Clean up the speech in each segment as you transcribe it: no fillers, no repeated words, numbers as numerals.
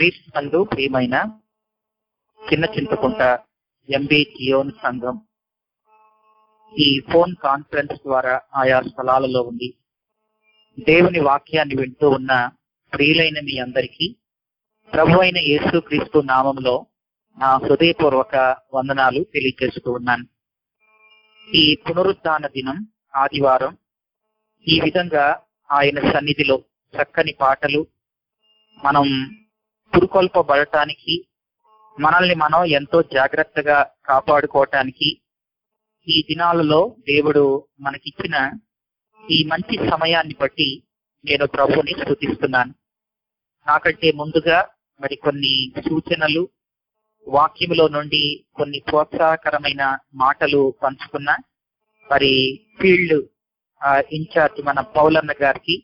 క్రీస్తునందు ప్రియమైన చిన్న చింతకుంట ఎంబీ జియోన్ సంఘం ఈ ఫోన్ కాన్ఫరెన్స్ ద్వారా ఆయా స్థలాలలో ఉండి దేవుని వాక్యాన్ని వింటూ ఉన్న ప్రియులైన మీ అందరికీ ప్రభు అయిన యేసుక్రీస్తు నామంలో నా హృదయపూర్వక వందనాలు తెలియజేస్తూ ఉన్నాను. ఈ పునరుద్ధాన దినం ఆదివారం ఈ విధంగా ఆయన సన్నిధిలో చక్కని పాటలు మనం పురుకొల్పబడటానికి, మనల్ని మనం ఎంతో జాగ్రత్తగా కాపాడుకోవటానికి ఈ దినాలలో దేవుడు మనకిచ్చిన ఈ మంచి సమయాన్ని బట్టి నేను ప్రభుని స్తుతిస్తున్నాను. నాకంటే ముందుగా మరి కొన్ని సూచనలు, వాక్యములో నుండి కొన్ని ప్రోత్సాహకరమైన మాటలు పంచుకున్న మరి ఫీల్డ్ ఇన్ఛార్జ్ మన పౌలన్న గారికి,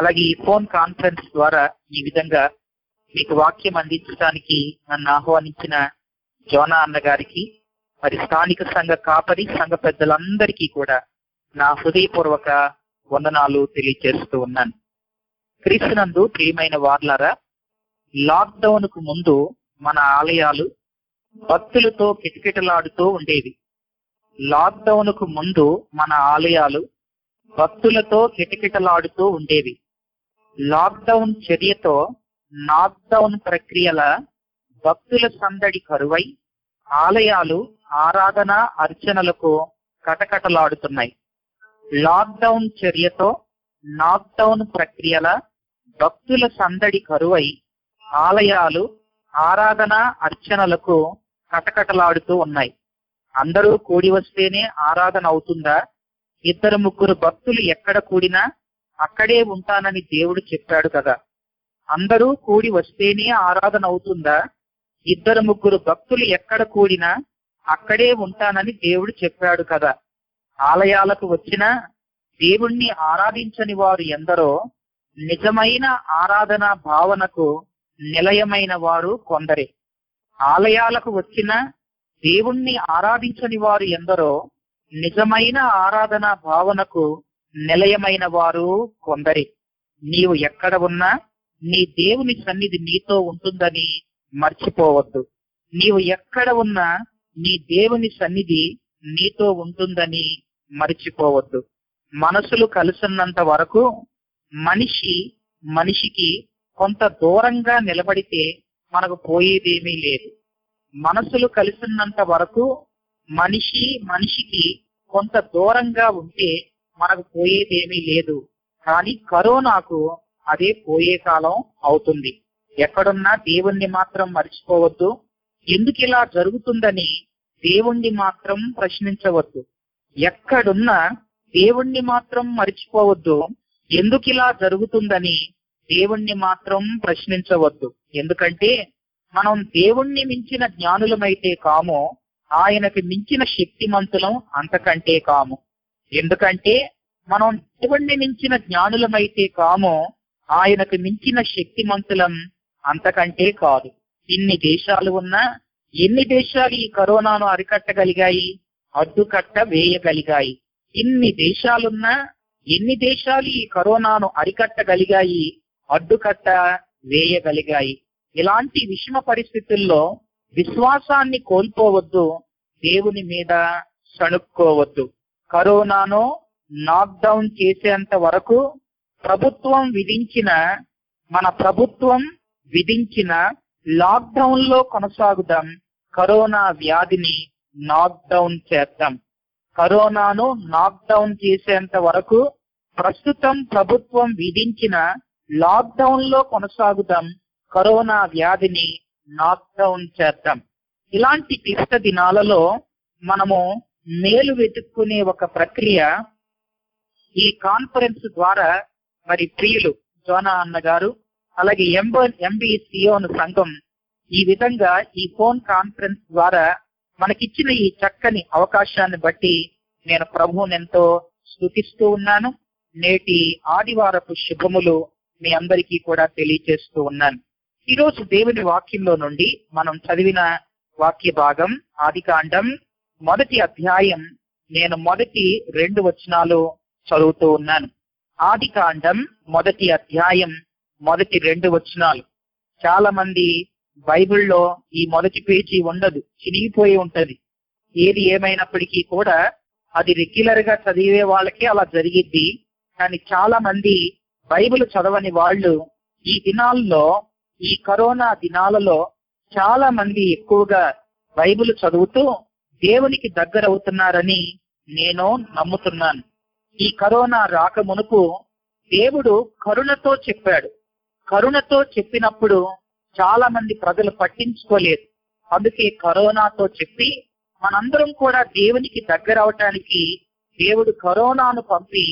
అలాగే ఈ ఫోన్ కాన్ఫరెన్స్ ద్వారా ఈ విధంగా మీకు వాక్యం అందించడానికి నన్ను ఆహ్వానించిన జోనా అన్న గారికి, మరి స్థానిక సంఘ కాపరి సంఘ పెద్దలందరికీ కూడా నా హృదయపూర్వక వందనాలు తెలియజేస్తూ ఉన్నాను. క్రీస్తునందు ప్రియమైన వార్లారా, లాక్డౌన్ కు ముందు మన ఆలయాలు భక్తులతో కిటకిటలాడుతూ ఉండేవి. లాక్డౌన్ కు ముందు మన ఆలయాలు భక్తులతో కిటకిటలాడుతూ ఉండేవి. లాక్డౌన్ చర్యతో లాక్డౌన్ ప్రక్రియల భక్తుల సందడి కరువై ఆలయాలు ఆరాధన అర్చనలకు కటకటలాడుతున్నాయి. లాక్డౌన్ చర్యతో లాక్డౌన్ ప్రక్రియల భక్తుల సందడి కరువై ఆలయాలు ఆరాధన అర్చనలకు కటకటలాడుతూ ఉన్నాయి. అందరూ కూడి వస్తేనే ఆరాధన అవుతుందా? ఇద్దరు ముగ్గురు భక్తులు ఎక్కడ కూడినా అక్కడే ఉంటానని దేవుడు చెప్పాడు కదా. అందరూ కూడి వస్తేనే ఆరాధన అవుతుందా? ఇద్దరు ముగ్గురు భక్తులు ఎక్కడ కూడినా అక్కడే ఉంటానని దేవుడు చెప్పాడు కదా. ఆలయాలకు వచ్చినా దేవుణ్ణి ఆరాధించని వారు ఎందరో, నిజమైన ఆరాధన భావనకు నిలయమైన వారు కొందరే. ఆలయాలకు వచ్చినా దేవుణ్ణి ఆరాధించని వారు ఎందరో, నిజమైన ఆరాధన భావనకు నిలయమైన వారు కొందరే. నీవు ఎక్కడ ఉన్నా నీ దేవుని సన్నిధి నీతో ఉంటుందని మర్చిపోవద్దు. నీవు ఎక్కడ ఉన్నా నీ దేవుని సన్నిధి నీతో ఉంటుందని మర్చిపోవద్దు. మనసులు కలుసున్నంత వరకు మనిషి మనిషికి కొంత దూరంగా నిలబడితే మనకు పోయేదేమీ లేదు. మనసులు కలుసున్నంత వరకు మనిషి మనిషికి కొంత దూరంగా ఉంటే మనకు పోయేదేమీ లేదు. కానీ కరోనాకు అదే పోయే కాలం అవుతుంది. ఎక్కడున్నా దేవుణ్ణి మాత్రం మర్చిపోవద్దు. ఎందుకు ఇలా జరుగుతుందని దేవుణ్ణి మాత్రం ప్రశ్నించవద్దు. ఎక్కడున్నా దేవుణ్ణి మాత్రం మర్చిపోవద్దు. ఎందుకు ఇలా జరుగుతుందని దేవుణ్ణి మాత్రం ప్రశ్నించవద్దు. ఎందుకంటే మనం దేవుణ్ణి మించిన జ్ఞానులమైతే కాము, ఆయనకి మించిన శక్తిమంతులం అంతకంటే కాము. ఎందుకంటే మనం దేవుణ్ణి మించిన జ్ఞానులమైతే కాము, ఆయనకు మించిన శక్తిమంతులం అంతకంటే కాదు. ఇన్ని దేశాలు ఉన్నా, ఎన్ని దేశాలు ఈ కరోనాను అరికట్టగలిగాయి, అడ్డుకట్ట వేయగలిగాయి? ఇన్ని దేశాలున్నా, ఎన్ని దేశాలు ఈ కరోనాను అరికట్టగలిగాయి, అడ్డుకట్ట వేయగలిగాయి? ఇలాంటి విషమ పరిస్థితుల్లో విశ్వాసాన్ని కోల్పోవద్దు, దేవుని మీద సణుక్కోవద్దు. కరోనాను లాక్డౌన్ చేసేంత వరకు మన ప్రభుత్వం విధించిన లాక్డౌన్ లో కొనసాగుదాం. కరోనా వ్యాధిని లాక్డౌన్ చేద్దాం. కరోనాను లాక్డౌన్ చేసేంత వరకు ప్రస్తుతం ప్రభుత్వం విధించిన లాక్డౌన్ లో కొనసాగుదాం. కరోనా వ్యాధిని లాక్డౌన్ చేద్దాం. ఇలాంటి క్లిష్ట దినాలలో మనము మేలు వెతుక్కునే ఒక ప్రక్రియ ఈ కాన్ఫరెన్స్ ద్వారా మరి ప్రియులు జోనా అన్న గారు, అలాగే ఎంబీ సియోను సంఘం ఈ విధంగా ఈ ఫోన్ కాన్ఫరెన్స్ ద్వారా మనకిచ్చిన ఈ చక్కని అవకాశాన్ని బట్టి నేను ప్రభువుని ఎంతో స్తుతిస్తూ ఉన్నాను. నేటి ఆదివారపు శుభములు మీ అందరికీ కూడా తెలియజేస్తూ ఉన్నాను. ఈరోజు దేవుని వాక్యంలో నుండి మనం చదివిన వాక్య భాగం ఆదికాండం మొదటి అధ్యాయం. నేను మొదటి 2 వచనాలు చదువుతూ ఉన్నాను. ఆదికాండం మొదటి అధ్యాయం మొదటి 2 వచనాలు. చాలా మంది బైబిల్లో ఈ మొదటి పేజీ ఉండదు, చినిగిపోయి ఉంటది. ఏది ఏమైనప్పటికీ కూడా అది రెగ్యులర్ గా చదివే వాళ్ళకి అలా జరిగిద్ది. కానీ చాలా మంది బైబిల్ చదవని వాళ్ళు ఈ దినాల్లో, ఈ కరోనా దినాలలో చాలా మంది ఎక్కువగా బైబిల్ చదువుతూ దేవునికి దగ్గర అవుతున్నారని నేను నమ్ముతున్నాను. ఈ కరోనా రాక మునుపు దేవుడు కరుణతో చెప్పాడు. కరుణతో చెప్పినప్పుడు చాలా మంది ప్రజలు పట్టించుకోలేదు. అందుకే కరోనాతో చెప్పి మనందరం కూడా దేవునికి దగ్గర అవటానికి దేవుడు కరోనాను పంపి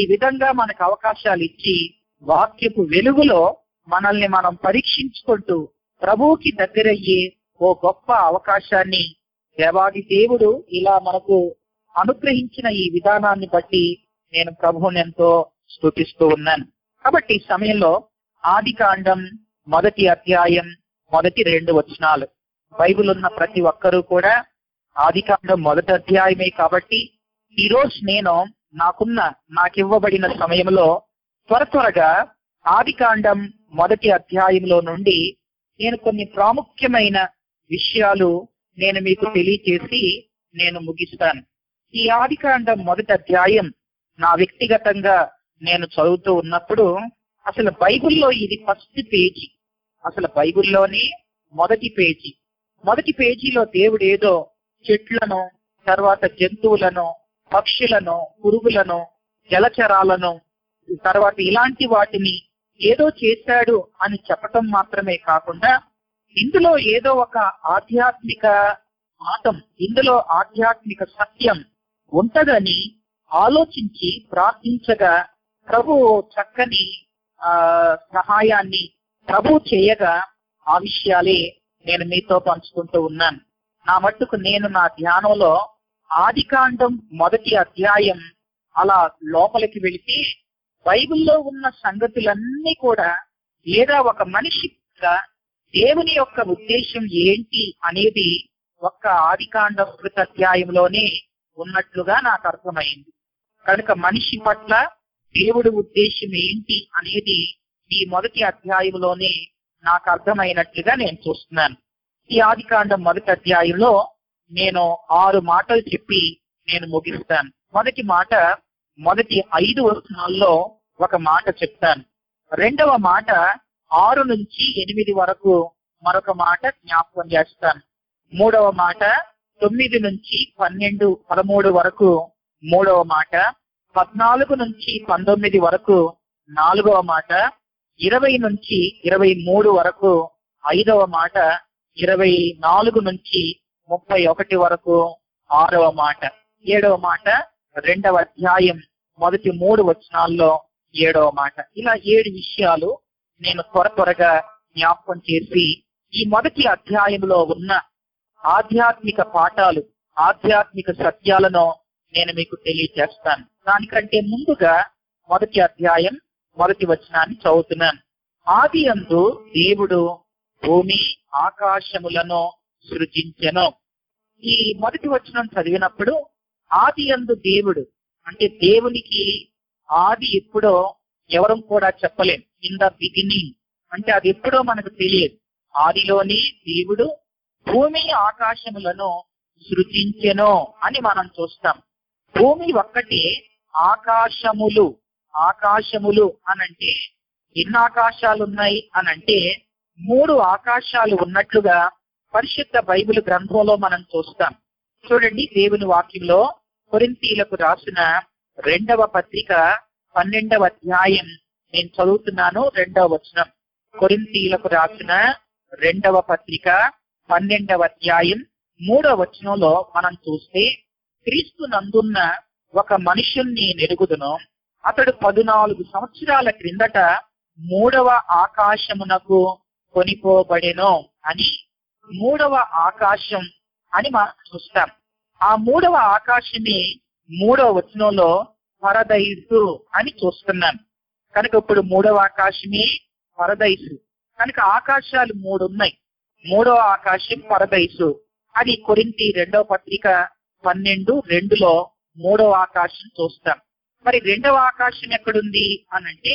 ఈ విధంగా మనకు అవకాశాలు ఇచ్చి వాక్యపు వెలుగులో మనల్ని మనం పరీక్షించుకుంటూ ప్రభువుకి దగ్గరయ్యే ఓ గొప్ప అవకాశాన్ని దేవాది దేవుడు ఇలా మనకు అనుగ్రహించిన ఈ విధానాన్ని బట్టి నేను ప్రభువుని ఎంతో స్తుతిస్తూ ఉన్నాను. కాబట్టి ఈ సమయంలో ఆదికాండం మొదటి అధ్యాయం మొదటి 2 వచనాలు, బైబిల్ ఉన్న ప్రతి ఒక్కరూ కూడా ఆదికాండం మొదటి అధ్యాయమే కాబట్టి ఈరోజు నేను నాకివ్వబడిన సమయంలో త్వరగా ఆదికాండం మొదటి అధ్యాయంలో నుండి నేను కొన్ని ప్రాముఖ్యమైన విషయాలు నేను మీకు తెలియచేసి నేను ముగిస్తాను. ఈ ఆదికాండం మొదటి అధ్యాయం నా వ్యక్తిగతంగా నేను చదువుతూ ఉన్నప్పుడు అసలు బైబిల్లో ఇది ఫస్ట్ పేజీ, అసలు బైబిల్లోనే మొదటి పేజీ. మొదటి పేజీలో దేవుడు ఏదో చెట్లను, తర్వాత జంతువులను, పక్షులను, పురుగులను, జలచరాలను, తర్వాత ఇలాంటి వాటిని ఏదో చేశాడు అని చెప్పటం మాత్రమే కాకుండా ఇందులో ఏదో ఒక ఆధ్యాత్మిక ఆటం, ఇందులో ఆధ్యాత్మిక సత్యం ఉంటదని ఆలోచించి ప్రార్థించగా ప్రభు చక్కని సహాయాన్ని ప్రభు చేయగా ఆ విషయాలే నేను మీతో పంచుకుంటూ ఉన్నాను. నా మట్టుకు నేను నా ధ్యానంలో ఆదికాండం మొదటి అధ్యాయం అలా లోపలికి వెళితే బైబిల్లో ఉన్న సంగతులన్నీ కూడా లేదా ఒక మనిషిగా దేవుని యొక్క ఉద్దేశం ఏంటి అనేది ఒక్క ఆదికాండం మొదటి అధ్యాయంలోనే ఉన్నట్లుగా నాకు అర్థమైంది. కనుక మనిషి పట్ల దేవుడి ఉద్దేశం ఏంటి అనేది ఈ మొదటి అధ్యాయంలోనే నాకు అర్థమైనట్లుగా నేను చూస్తున్నాను. ఈ ఆదికాండం మొదటి అధ్యాయంలో నేను 6 మాటలు చెప్పి నేను ముగిస్తాను. మొదటి మాట మొదటి 5 వచనాల్లో ఒక మాట చెప్తాను. రెండవ మాట 6 నుంచి 8 వరకు మరొక మాట జ్ఞాపకం చేస్తాను. మూడవ మాట 9 నుంచి 13 వరకు మూడవ మాట, 14 నుంచి 19 వరకు నాలుగవ మాట, 20 నుంచి 23 వరకు ఐదవ మాట, 24 నుంచి 31 వరకు ఆరవ మాట, 7వ మాట రెండవ అధ్యాయం మొదటి 3 వచనాల్లో 7వ మాట. ఇలా 7 విషయాలు నేను త్వరగా జ్ఞాపకం చేసి ఈ మొదటి అధ్యాయంలో ఉన్న ఆధ్యాత్మిక పాఠాలు, ఆధ్యాత్మిక సత్యాలను నేను మీకు తెలియజేస్తాను. దానికంటే ముందుగా మొదటి అధ్యాయం మొదటి వచనాన్ని చదువుతున్నాను. ఆది యందు దేవుడు భూమి ఆకాశములను సృజించెను. ఈ మొదటి వచనం చదివినప్పుడు ఆది యందు దేవుడు అంటే దేవునికి ఆది ఎప్పుడో ఎవరం కూడా చెప్పలేం. ఇన్ ద బిగినింగ్ అంటే అది ఎప్పుడో మనకు తెలియదు. ఆదిలోనే దేవుడు భూమి ఆకాశములను సృజించెను అని మనం చూస్తాం. భూమి ఒక్కటే, ఆకాశములు, ఆకాశములు అనంటే ఎన్ని ఆకాశాలున్నాయి అనంటే 3 ఆకాశాలు ఉన్నట్లుగా పరిశుద్ధ బైబిల్ గ్రంథంలో మనం చూస్తాం. చూడండి, దేవుని వాక్యంలో కొరింథీయులకు రాసిన 2వ పత్రిక 12వ అధ్యాయం నేను చదువుతున్నాను, 2వ వచనం. కొరింథీయులకు రాసిన 2వ పత్రిక 12వ అధ్యాయం 3వ వచనంలో మనం చూస్తే, క్రీస్తు నందున్న ఒక మనుషుణ్ణి నెరుగుదును, అతడు 14 సంవత్సరాల క్రిందట 3వ ఆకాశమునకు కొనిపోబడెను అని 3వ ఆకాశం అని మనం చూస్తాం. ఆ 3వ ఆకాశమే 3వ వచనంలో పరదైసు అని చూస్తున్నాం. కనుక ఇప్పుడు 3వ ఆకాశమే పరదైసు. కనుక ఆకాశాలు 3 ఉన్నాయి. 3వ ఆకాశం పరదైసు. అది కొరింథీ 2వ పత్రిక 12:2లో 3వ ఆకాశం చూస్తాం. మరి 2వ ఆకాశం ఎక్కడుంది అనంటే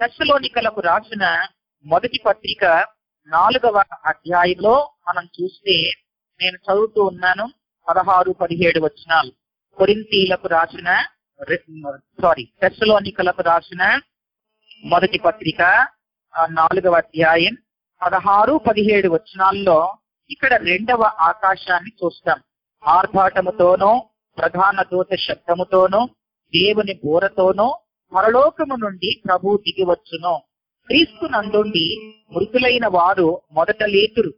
తెస్సలోనికలకు రాసిన 1వ పత్రిక 4వ అధ్యాయంలో మనం చూస్తే, నేను చదువుతూ ఉన్నాను 16-17 వచనాలు. కొరింథీలకు రాసిన తెస్సలోనికలకు రాసిన మొదటి పత్రిక 4వ అధ్యాయం 16-17 వచనాల్లో ఇక్కడ 2వ ఆకాశాన్ని చూస్తాం. ఆర్భాటముతోనూ ప్రధాన దూత శబ్దముతోనూ దేవుని బూరతోనూ పరలోకము నుండి ప్రభు దిగి వచ్చును. క్రీస్తు నందుండి మృతులైన వారు మొదట లేతురు,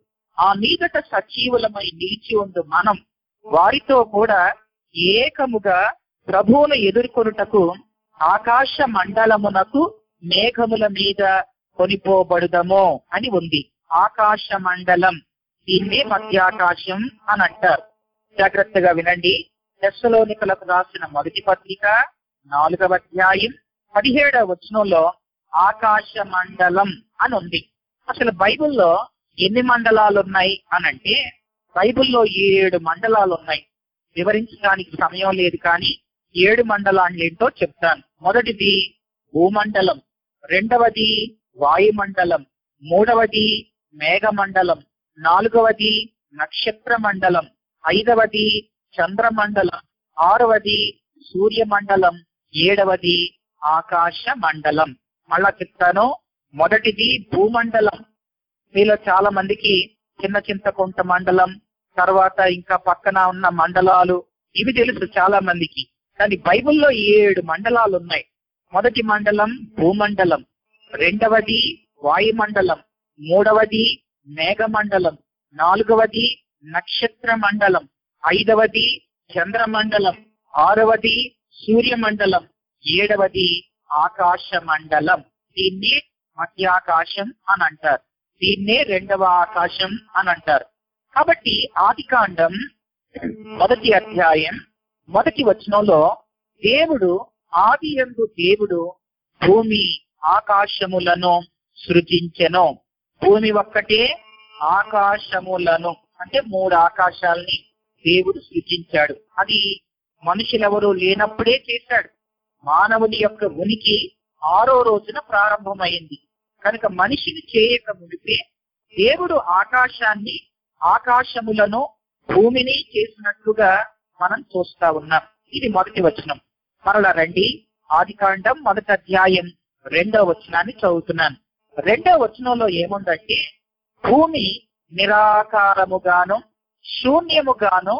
ఆ మీదట సజీవులమై నిలిచి ఉండు మనం వారితో కూడా ఏకముగా ప్రభువును ఎదుర్కొనుటకు ఆకాశ మండలమునకు మేఘముల మీద కొనిపోబడుదము అని ఉంది. ఆకాశ మండలం, దీన్నే మధ్యాకాశం అని అంటారు. జాగ్రత్తగా వినండి. తెస్సలోనికలకు రాసిన మొదటి పత్రిక 4వ అధ్యాయం 17వ వచనంలో ఆకాశ మండలం అని ఉంది. అసలు బైబిల్లో ఎన్ని మండలాలు ఉన్నాయి అనంటే బైబిల్లో 7 మండలాలు ఉన్నాయి. వివరించడానికి సమయం లేదు, కానీ 7 మండలాలు ఏంటో చెప్తాను. మొదటిది భూమండలం, 2వది వాయుమండలం, 3వది మేఘమండలం, 4వది నక్షత్ర మండలం, 5వది చంద్రమండలం, 6వది సూర్యమండలం, 7వది ఆకాశ మండలం. మళ్ళా చెప్తాను, మొదటిది భూమండలం. మీలో చాలా మందికి చింతకుంట మండలం, తర్వాత ఇంకా పక్కన ఉన్న మండలాలు ఇవి తెలుసు చాలా మందికి, కానీ బైబిల్లో 7 మండలాలు ఉన్నాయి. మొదటి మండలం భూమండలం, 2వది వాయుమండలం, 3వది మేఘమండలం, 4వది నక్షత్ర మండలం, 5వది చంద్రమండలం, 6వది సూర్యమండలం, 7వది ఆకాశ మండలం. దీన్నే మధ్యాకాశం అని అంటారు, దీన్నే 2వ ఆకాశం అని అంటారు. కాబట్టి ఆదికాండం మొదటి అధ్యాయం మొదటి వచనంలో దేవుడు, ఆదియందు దేవుడు భూమి ఆకాశములను సృజించెను. భూమి ఒక్కటే ఆకాశములను, అంటే 3 ఆకాశాలని దేవుడు సృజించాడు. అది మనుషులెవరూ లేనప్పుడే చేశాడు. మానవుని యొక్క ఉనికి 6వ రోజున ప్రారంభమైంది కనుక మనిషిని చేయక మునిపే దేవుడు ఆకాశాన్ని, ఆకాశములను, భూమిని చేసినట్లుగా మనం చూస్తా ఉన్నాం. ఇది మొదటి వచనం. మరలా రండి, ఆదికాండం మొదటి అధ్యాయం 2వ వచనాన్ని చదువుతున్నాను. 2వ వచనంలో ఏముందంటే, భూమి నిరాకారముగాను శూన్యముగాను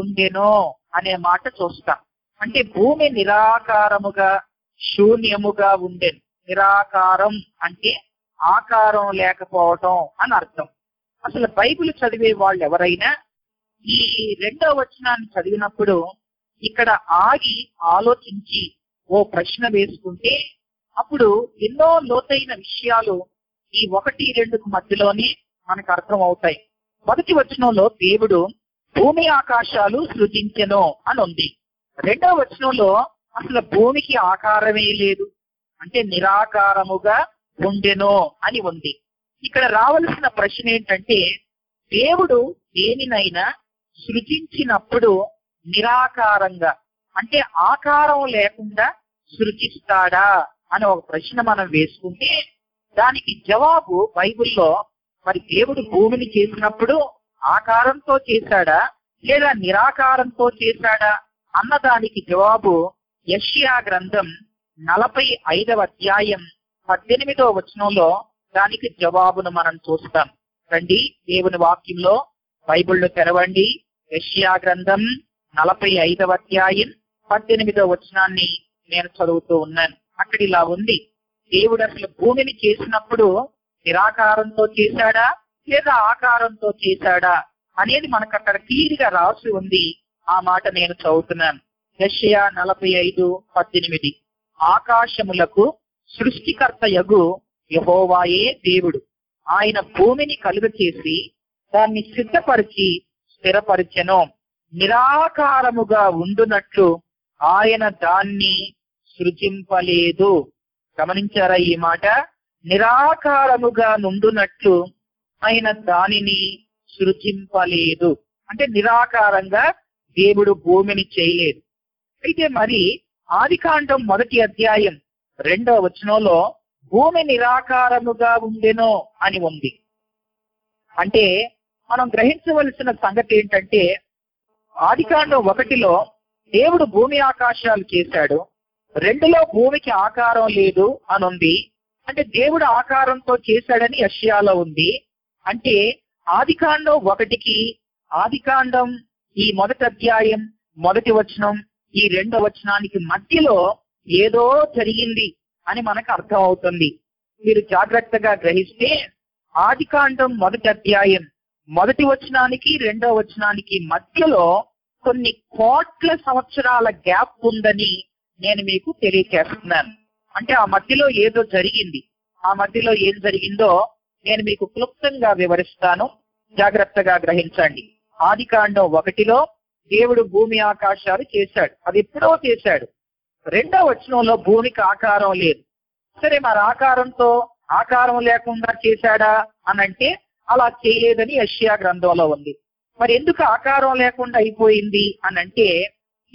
ఉండెను అనే మాట చూస్తాం. అంటే భూమి నిరాకారముగా శూన్యముగా ఉండెను. నిరాకారం అంటే ఆకారం లేకపోవటం అని అర్థం. అసలు బైబిల్ చదివే వాళ్ళు ఎవరైనా ఈ 2వ వచనాన్ని చదివినప్పుడు ఇక్కడ ఆగి ఆలోచించి ఓ ప్రశ్న వేసుకుంటే అప్పుడు ఎన్నో లోతైన విషయాలు ఈ 1-2 మధ్యలోనే మనకు అర్థం అవుతాయి. మొదటి వచనంలో దేవుడు భూమి ఆకాశాలు సృజించెను అని ఉంది. 2వ వచనంలో అసలు భూమికి ఆకారమే లేదు, అంటే నిరాకారముగా ఉండెను అని ఉంది. ఇక్కడ రావలసిన ప్రశ్న ఏంటంటే, దేవుడు దేనినైనా సృజించినప్పుడు నిరాకారంగా, అంటే ఆకారం లేకుండా సృజిస్తాడా అని ఒక ప్రశ్న మనం వేసుకుంటే దానికి జవాబు బైబిల్లో, మరి దేవుడు భూమిని చేసినప్పుడు ఆకారంతో చేశాడా లేదా నిరాకారంతో చేశాడా అన్నదానికి జవాబు యెషయా గ్రంథం 45వ అధ్యాయం 18వ వచనంలో దానికి జవాబును మనం చూస్తాం. రండి దేవుని వాక్యంలో బైబిల్ను తెరవండి. యెషయా గ్రంథం 45వ అధ్యాయం 18వ వచనాన్ని నేను చదువుతూ ఉన్నాను. అక్కడ ఇలా ఉంది, దేవుడు అసలు భూమిని చేసినప్పుడు నిరాకారంతో చేశాడా లేదా ఆకారంతో చేశాడా అనేది మనకు అక్కడ క్లియర్ గా రాసి ఉంది. ఆ మాట నేను చదువుతున్నాను. యెషయా 45:18, ఆకాశములకు సృష్టికర్తయగు యెహోవాయే దేవుడు, ఆయన భూమిని కలుగచేసి దాన్ని సిద్ధపరిచి స్థిరపరిచెను, నిరాకారముగా ఉండునట్లు ఆయన దాన్ని సృజింపలేదు. గమనించారా ఈ మాట? నిరాకారముగా నుండునట్లు ఆయన దానిని సృజింపలేదు, అంటే నిరాకారంగా దేవుడు భూమిని చేయలేదు. అయితే మరి ఆదికాండం మొదటి అధ్యాయం 2వ వచనంలో భూమి నిరాకారముగా ఉండెను అని ఉంది. అంటే మనం గ్రహించవలసిన సంగతి ఏంటంటే, ఆదికాండం 1లో దేవుడు భూమి ఆకాశాలు చేశాడు, 2లో భూమికి ఆకారం లేదు అని ఉంది. అంటే దేవుడు ఆకారంతో చేశాడని యెషయాలో ఉంది. అంటే ఆదికాండం 1కి ఆదికాండం ఈ 1వ అధ్యాయం 1వ వచనం ఈ 2వ వచనానికి మధ్యలో ఏదో జరిగింది అని మనకు అర్థం అవుతుంది. మీరు జాగ్రత్తగా గ్రహిస్తే ఆదికాండం 1వ అధ్యాయం 1వ వచనానికి 2వ వచనానికి మధ్యలో కొన్ని కోట్ల సంవత్సరాల గ్యాప్ ఉందని నేను మీకు తెలియజేస్తున్నాను. అంటే ఆ మధ్యలో ఏదో జరిగింది. ఆ మధ్యలో ఏం జరిగిందో నేను మీకు క్లుప్తంగా వివరిస్తాను, జాగ్రత్తగా గ్రహించండి. ఆదికాండం 1లో దేవుడు భూమి ఆకాశాలు చేశాడు, అది ఎప్పుడో చేశాడు. 2వ వచనంలో భూమికి ఆకారం లేదు. సరే, మరి ఆకారంతో ఆకారం లేకుండా చేశాడా అనంటే అలా చేయలేదని యెషయా గ్రంథంలో ఉంది. మరి ఎందుకు ఆకారం లేకుండా అయిపోయింది అనంటే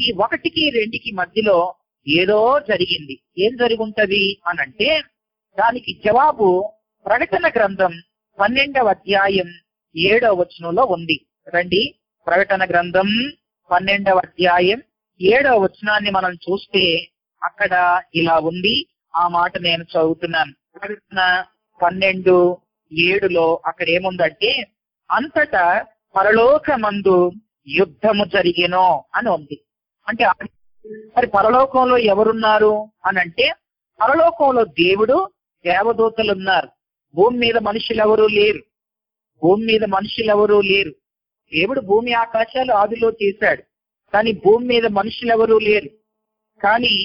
ఈ 1కి 2కి మధ్యలో ఏదో జరిగింది. ఏం జరుగుంటది అనంటే దానికి జవాబు ప్రకటన గ్రంథం 12వ అధ్యాయం 7వ వచనంలో ఉంది. రండి, ప్రకటన గ్రంథం 12వ అధ్యాయం 7వ వచనాన్ని మనం చూస్తే అక్కడ ఇలా ఉంది. ఆ మాట నేను చదువుతున్నాను. ప్రకటన 12:7లో అక్కడ ఏముందంటే, అంతటా పరలోకమందు యుద్ధము జరిగెను అని ఉంది. అంటే మరి పరలోకంలో ఎవరున్నారు అనంటే పరలోకంలో దేవుడు, దేవదూతలు ఉన్నారు. భూమి మీద మనుషులెవరూ లేరు. దేవుడు భూమి ఆకాశాలు ఆదిలో చేశాడు, కానీ భూమి మీద మనుషులెవరూ లేరు. కానీ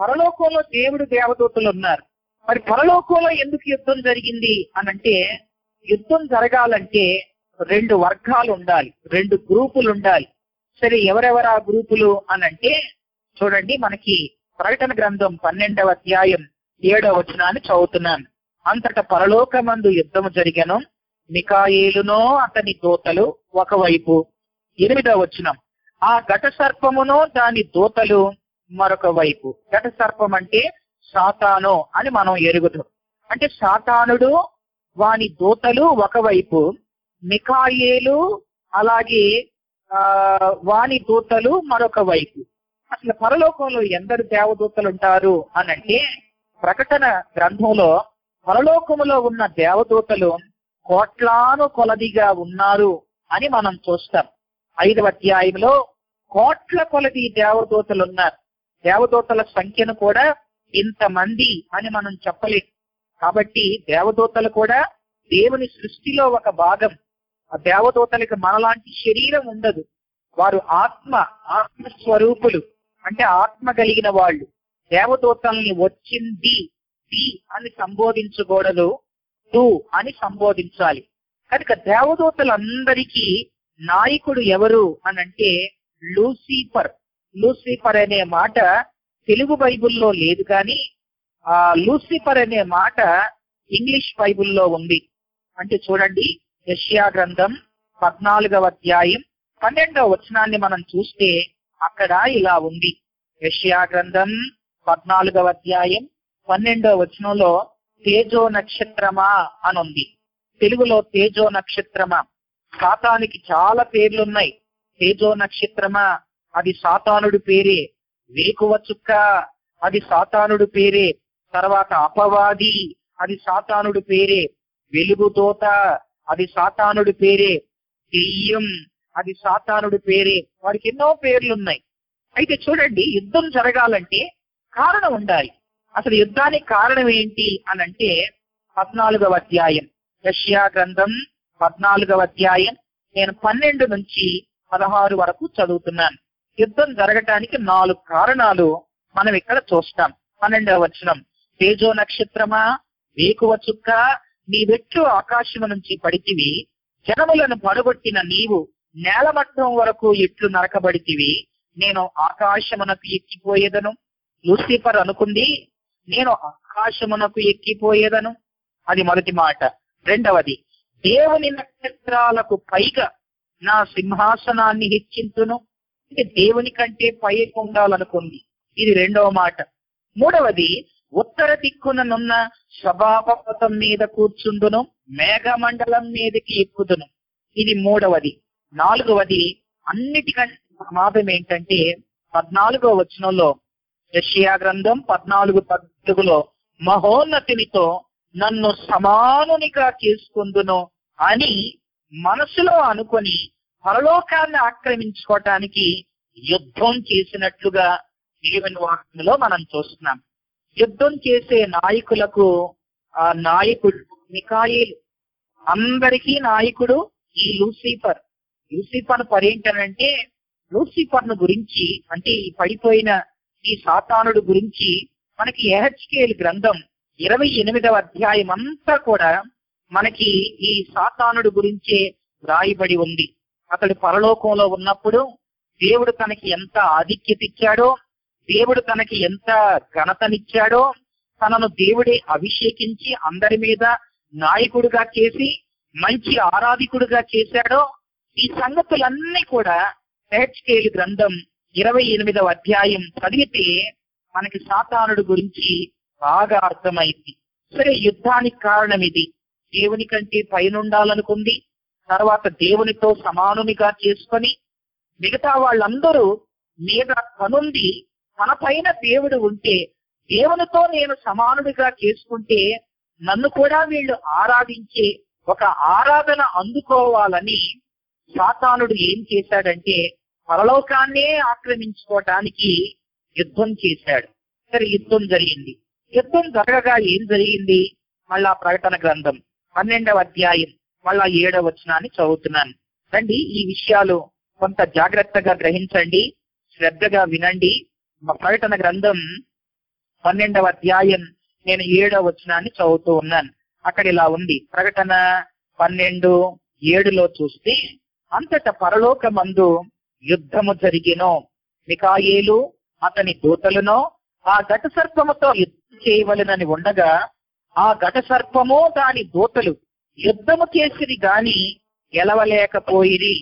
పరలోకంలో దేవుడు, దేవదూతలు ఉన్నారు. మరి పరలోకంలో ఎందుకు యుద్ధం జరిగింది అనంటే, యుద్ధం జరగాలంటే 2 వర్గాలు ఉండాలి, 2 గ్రూపులు ఉండాలి. సరే, ఎవరెవరు ఆ గ్రూపులు అనంటే చూడండి, మనకి ప్రకటన గ్రంథం 12వ అధ్యాయం 7వ వచనాన్ని చదువుతున్నాను. అంతట పరలోకమందు యుద్ధము జరిగెను, మికాయేలునో అతని దూతలు ఒకవైపు. 8వ వచనం, ఆ ఘట సర్పమునో దాని దూతలు మరొక వైపు. ఘట సర్పం అంటే సాతాను అని మనం ఎరుగుతాం. అంటే సాతానుడు వాని దూతలు ఒకవైపు, మికాయేలు అలాగే వాని దూతలు మరొక వైపు. అసలు పరలోకంలో ఎందరు దేవదూతలు ఉంటారు అనంటే ప్రకటన గ్రంథంలో పరలోకములో ఉన్న దేవదూతలు కోట్లాను కొలదిగా ఉన్నారు అని మనం చూస్తాం. 5వ అధ్యాయంలో కోట్ల కొలది దేవదూతలు ఉన్నారు. దేవదూతల సంఖ్యను కూడా ఇంతమంది అని మనం చెప్పలేం. కాబట్టి దేవదూతలు కూడా దేవుని సృష్టిలో ఒక భాగం. ఆ దేవదూతలకు మనలాంటి శరీరం ఉండదు. వారు ఆత్మస్వరూపులు, అంటే ఆత్మ కలిగిన వాళ్ళు. దేవదూతల్ని వచ్చింది అని సంబోధించకూడదు, టు అని సంబోధించాలి. కనుక దేవదూతలందరికీ నాయకుడు ఎవరు అనంటే లూసిఫర్. లూసిఫర్ అనే మాట తెలుగు బైబుల్లో లేదు, కానీ ఆ లూసిఫర్ అనే మాట ఇంగ్లీష్ బైబుల్లో ఉంది. అంటే చూడండి, యెషయా గ్రంథం 14వ అధ్యాయం 12వ వచనాన్ని మనం చూస్తే అక్కడ ఇలా ఉంది. యెషయా గ్రంథం 14వ అధ్యాయం 12వ వచనంలో తేజో నక్షత్రమా అని ఉంది. తెలుగులో తేజో నక్షత్రమా, సాతానికి చాలా పేర్లున్నాయి. తేజో నక్షత్రమా, అది సాతానుడి పేరే. వేకువ చుక్క, అది సాతానుడి పేరే. తర్వాత అపవాది, అది సాతానుడి పేరే. వెలుగు దూత, అది సాతానుడి పేరే. దెయ్యం, అది సాతానుడి పేరే. వారికి ఎన్నో పేర్లున్నాయి. అయితే చూడండి, యుద్ధం జరగాలంటే కారణం ఉండాలి. అసలు యుద్ధానికి కారణం ఏంటి అనంటే 14వ అధ్యాయం యెషయా గ్రంథం 14వ అధ్యాయం నేను 12 నుంచి 16 వరకు చదువుతున్నాను. యుద్ధం జరగటానికి 4 కారణాలు మనం ఇక్కడ చూస్తాం. 12వ వచనం, తేజో నక్షత్రమా, వేకువ చుక్క, నీ వెట్లు ఆకాశము నుంచి పడితివి, జనములను పడగొట్టిన నీవు నేలమట్టం వరకు ఎట్లు నరకబడితివి, నేను ఆకాశమునకు ఎక్కిపోయేదను. లూసిఫర్ అనుకుంది, నేను ఆకాశమునకు ఎక్కిపోయేదను. అది మొదటి మాట. 2వది, దేవుని నక్షత్రాలకు పైగా నా సింహాసనాన్ని హెచ్చింతును. అంటే దేవుని కంటే పై ఉండాలనుకుంది. ఇది 2వ మాట. 3వది, ఉత్తర దిక్కుననున్న సభాపర్వతం మీద కూర్చుందును, మేఘమండలం మీదకి ఎక్కుదును. ఇది మూడవది. నాలుగవది అన్నిటికంటే ప్రమాదం ఏంటంటే 14వ వచనంలో యెషయా గ్రంథం 14:14 మహోన్నతినితో నన్ను సమానునిగా చేసుకుందును అని మనసులో అనుకొని పరలోకాన్ని ఆక్రమించుకోవటానికి యుద్ధం చేసినట్లుగా దేవుని వాక్యంలో మనం చూస్తున్నాం. యుద్ధం చేసే నాయకులకు ఆ నాయకుడు మిఖాయేలు, అందరికీ నాయకుడు ఈ లూసిఫర్. లూసిఫర్ పరేంటనంటే లూసిఫర్ను గురించి, అంటే ఈ పడిపోయిన ఈ సాతానుడు గురించి మనకి యెహెజ్కేలు గ్రంథం 28వ అధ్యాయం అంతా కూడా మనకి ఈ సాతానుడు గురించే రాయబడి ఉంది. అతడు పరలోకంలో ఉన్నప్పుడు దేవుడు తనకి ఎంత ఆధిక్యత ఇచ్చాడో, దేవుడు తనకి ఎంత ఘనతనిచ్చాడో, తనను దేవుడే అభిషేకించి అందరి మీద నాయకుడుగా చేసి మంచి ఆరాధికుడుగా చేశాడో, ఈ సంగతులన్నీ కూడా యెహెజ్కేలు గ్రంథం 28వ అధ్యాయం చదివితే మనకి సాతానుడు గురించి బాగా అర్థమైంది. సరే, యుద్ధానికి కారణం ఇది. దేవుని కంటే పైనుండాలనుకుంది, తర్వాత దేవునితో సమానునిగా చేసుకొని మిగతా వాళ్ళందరూ మీద తనుంది, తన పైన దేవుడు ఉంటే, దేవునితో నేను సమానుడిగా చేసుకుంటే నన్ను కూడా వీళ్ళు ఆరాధించే ఒక ఆరాధన అందుకోవాలని సాతానుడు ఏం చేశాడంటే పరలోకాన్నే ఆక్రమించుకోవటానికి యుద్ధం చేశాడు. సరే, యుద్ధం జరిగింది. యుద్ధం జరగగా ఏం జరిగింది? మళ్ళా ప్రకటన గ్రంథం 12వ అధ్యాయం మళ్ళా 7వ వచనాన్ని చదువుతున్నాను రండి. ఈ విషయాలు కొంత జాగ్రత్తగా గ్రహించండి, శ్రద్ధగా వినండి. ప్రకటన గ్రంథం 12వ అధ్యాయం నేను 7వ వచనాన్ని చదువుతూ ఉన్నాను. అక్కడ ఇలా ఉంది. ప్రకటన 12:7 చూస్తే, అంతట పరలోకమందు యుద్ధము జరిగెను, మిఖాయేలు అతని దూతలను ఆ ఘట సర్పముతో యుద్ధం చేయవలెనని ఉండగా ఆ ఘట సర్పము దాని దూతలు యుద్ధము చేసిరి గాని గెలవలేకపోయిరి,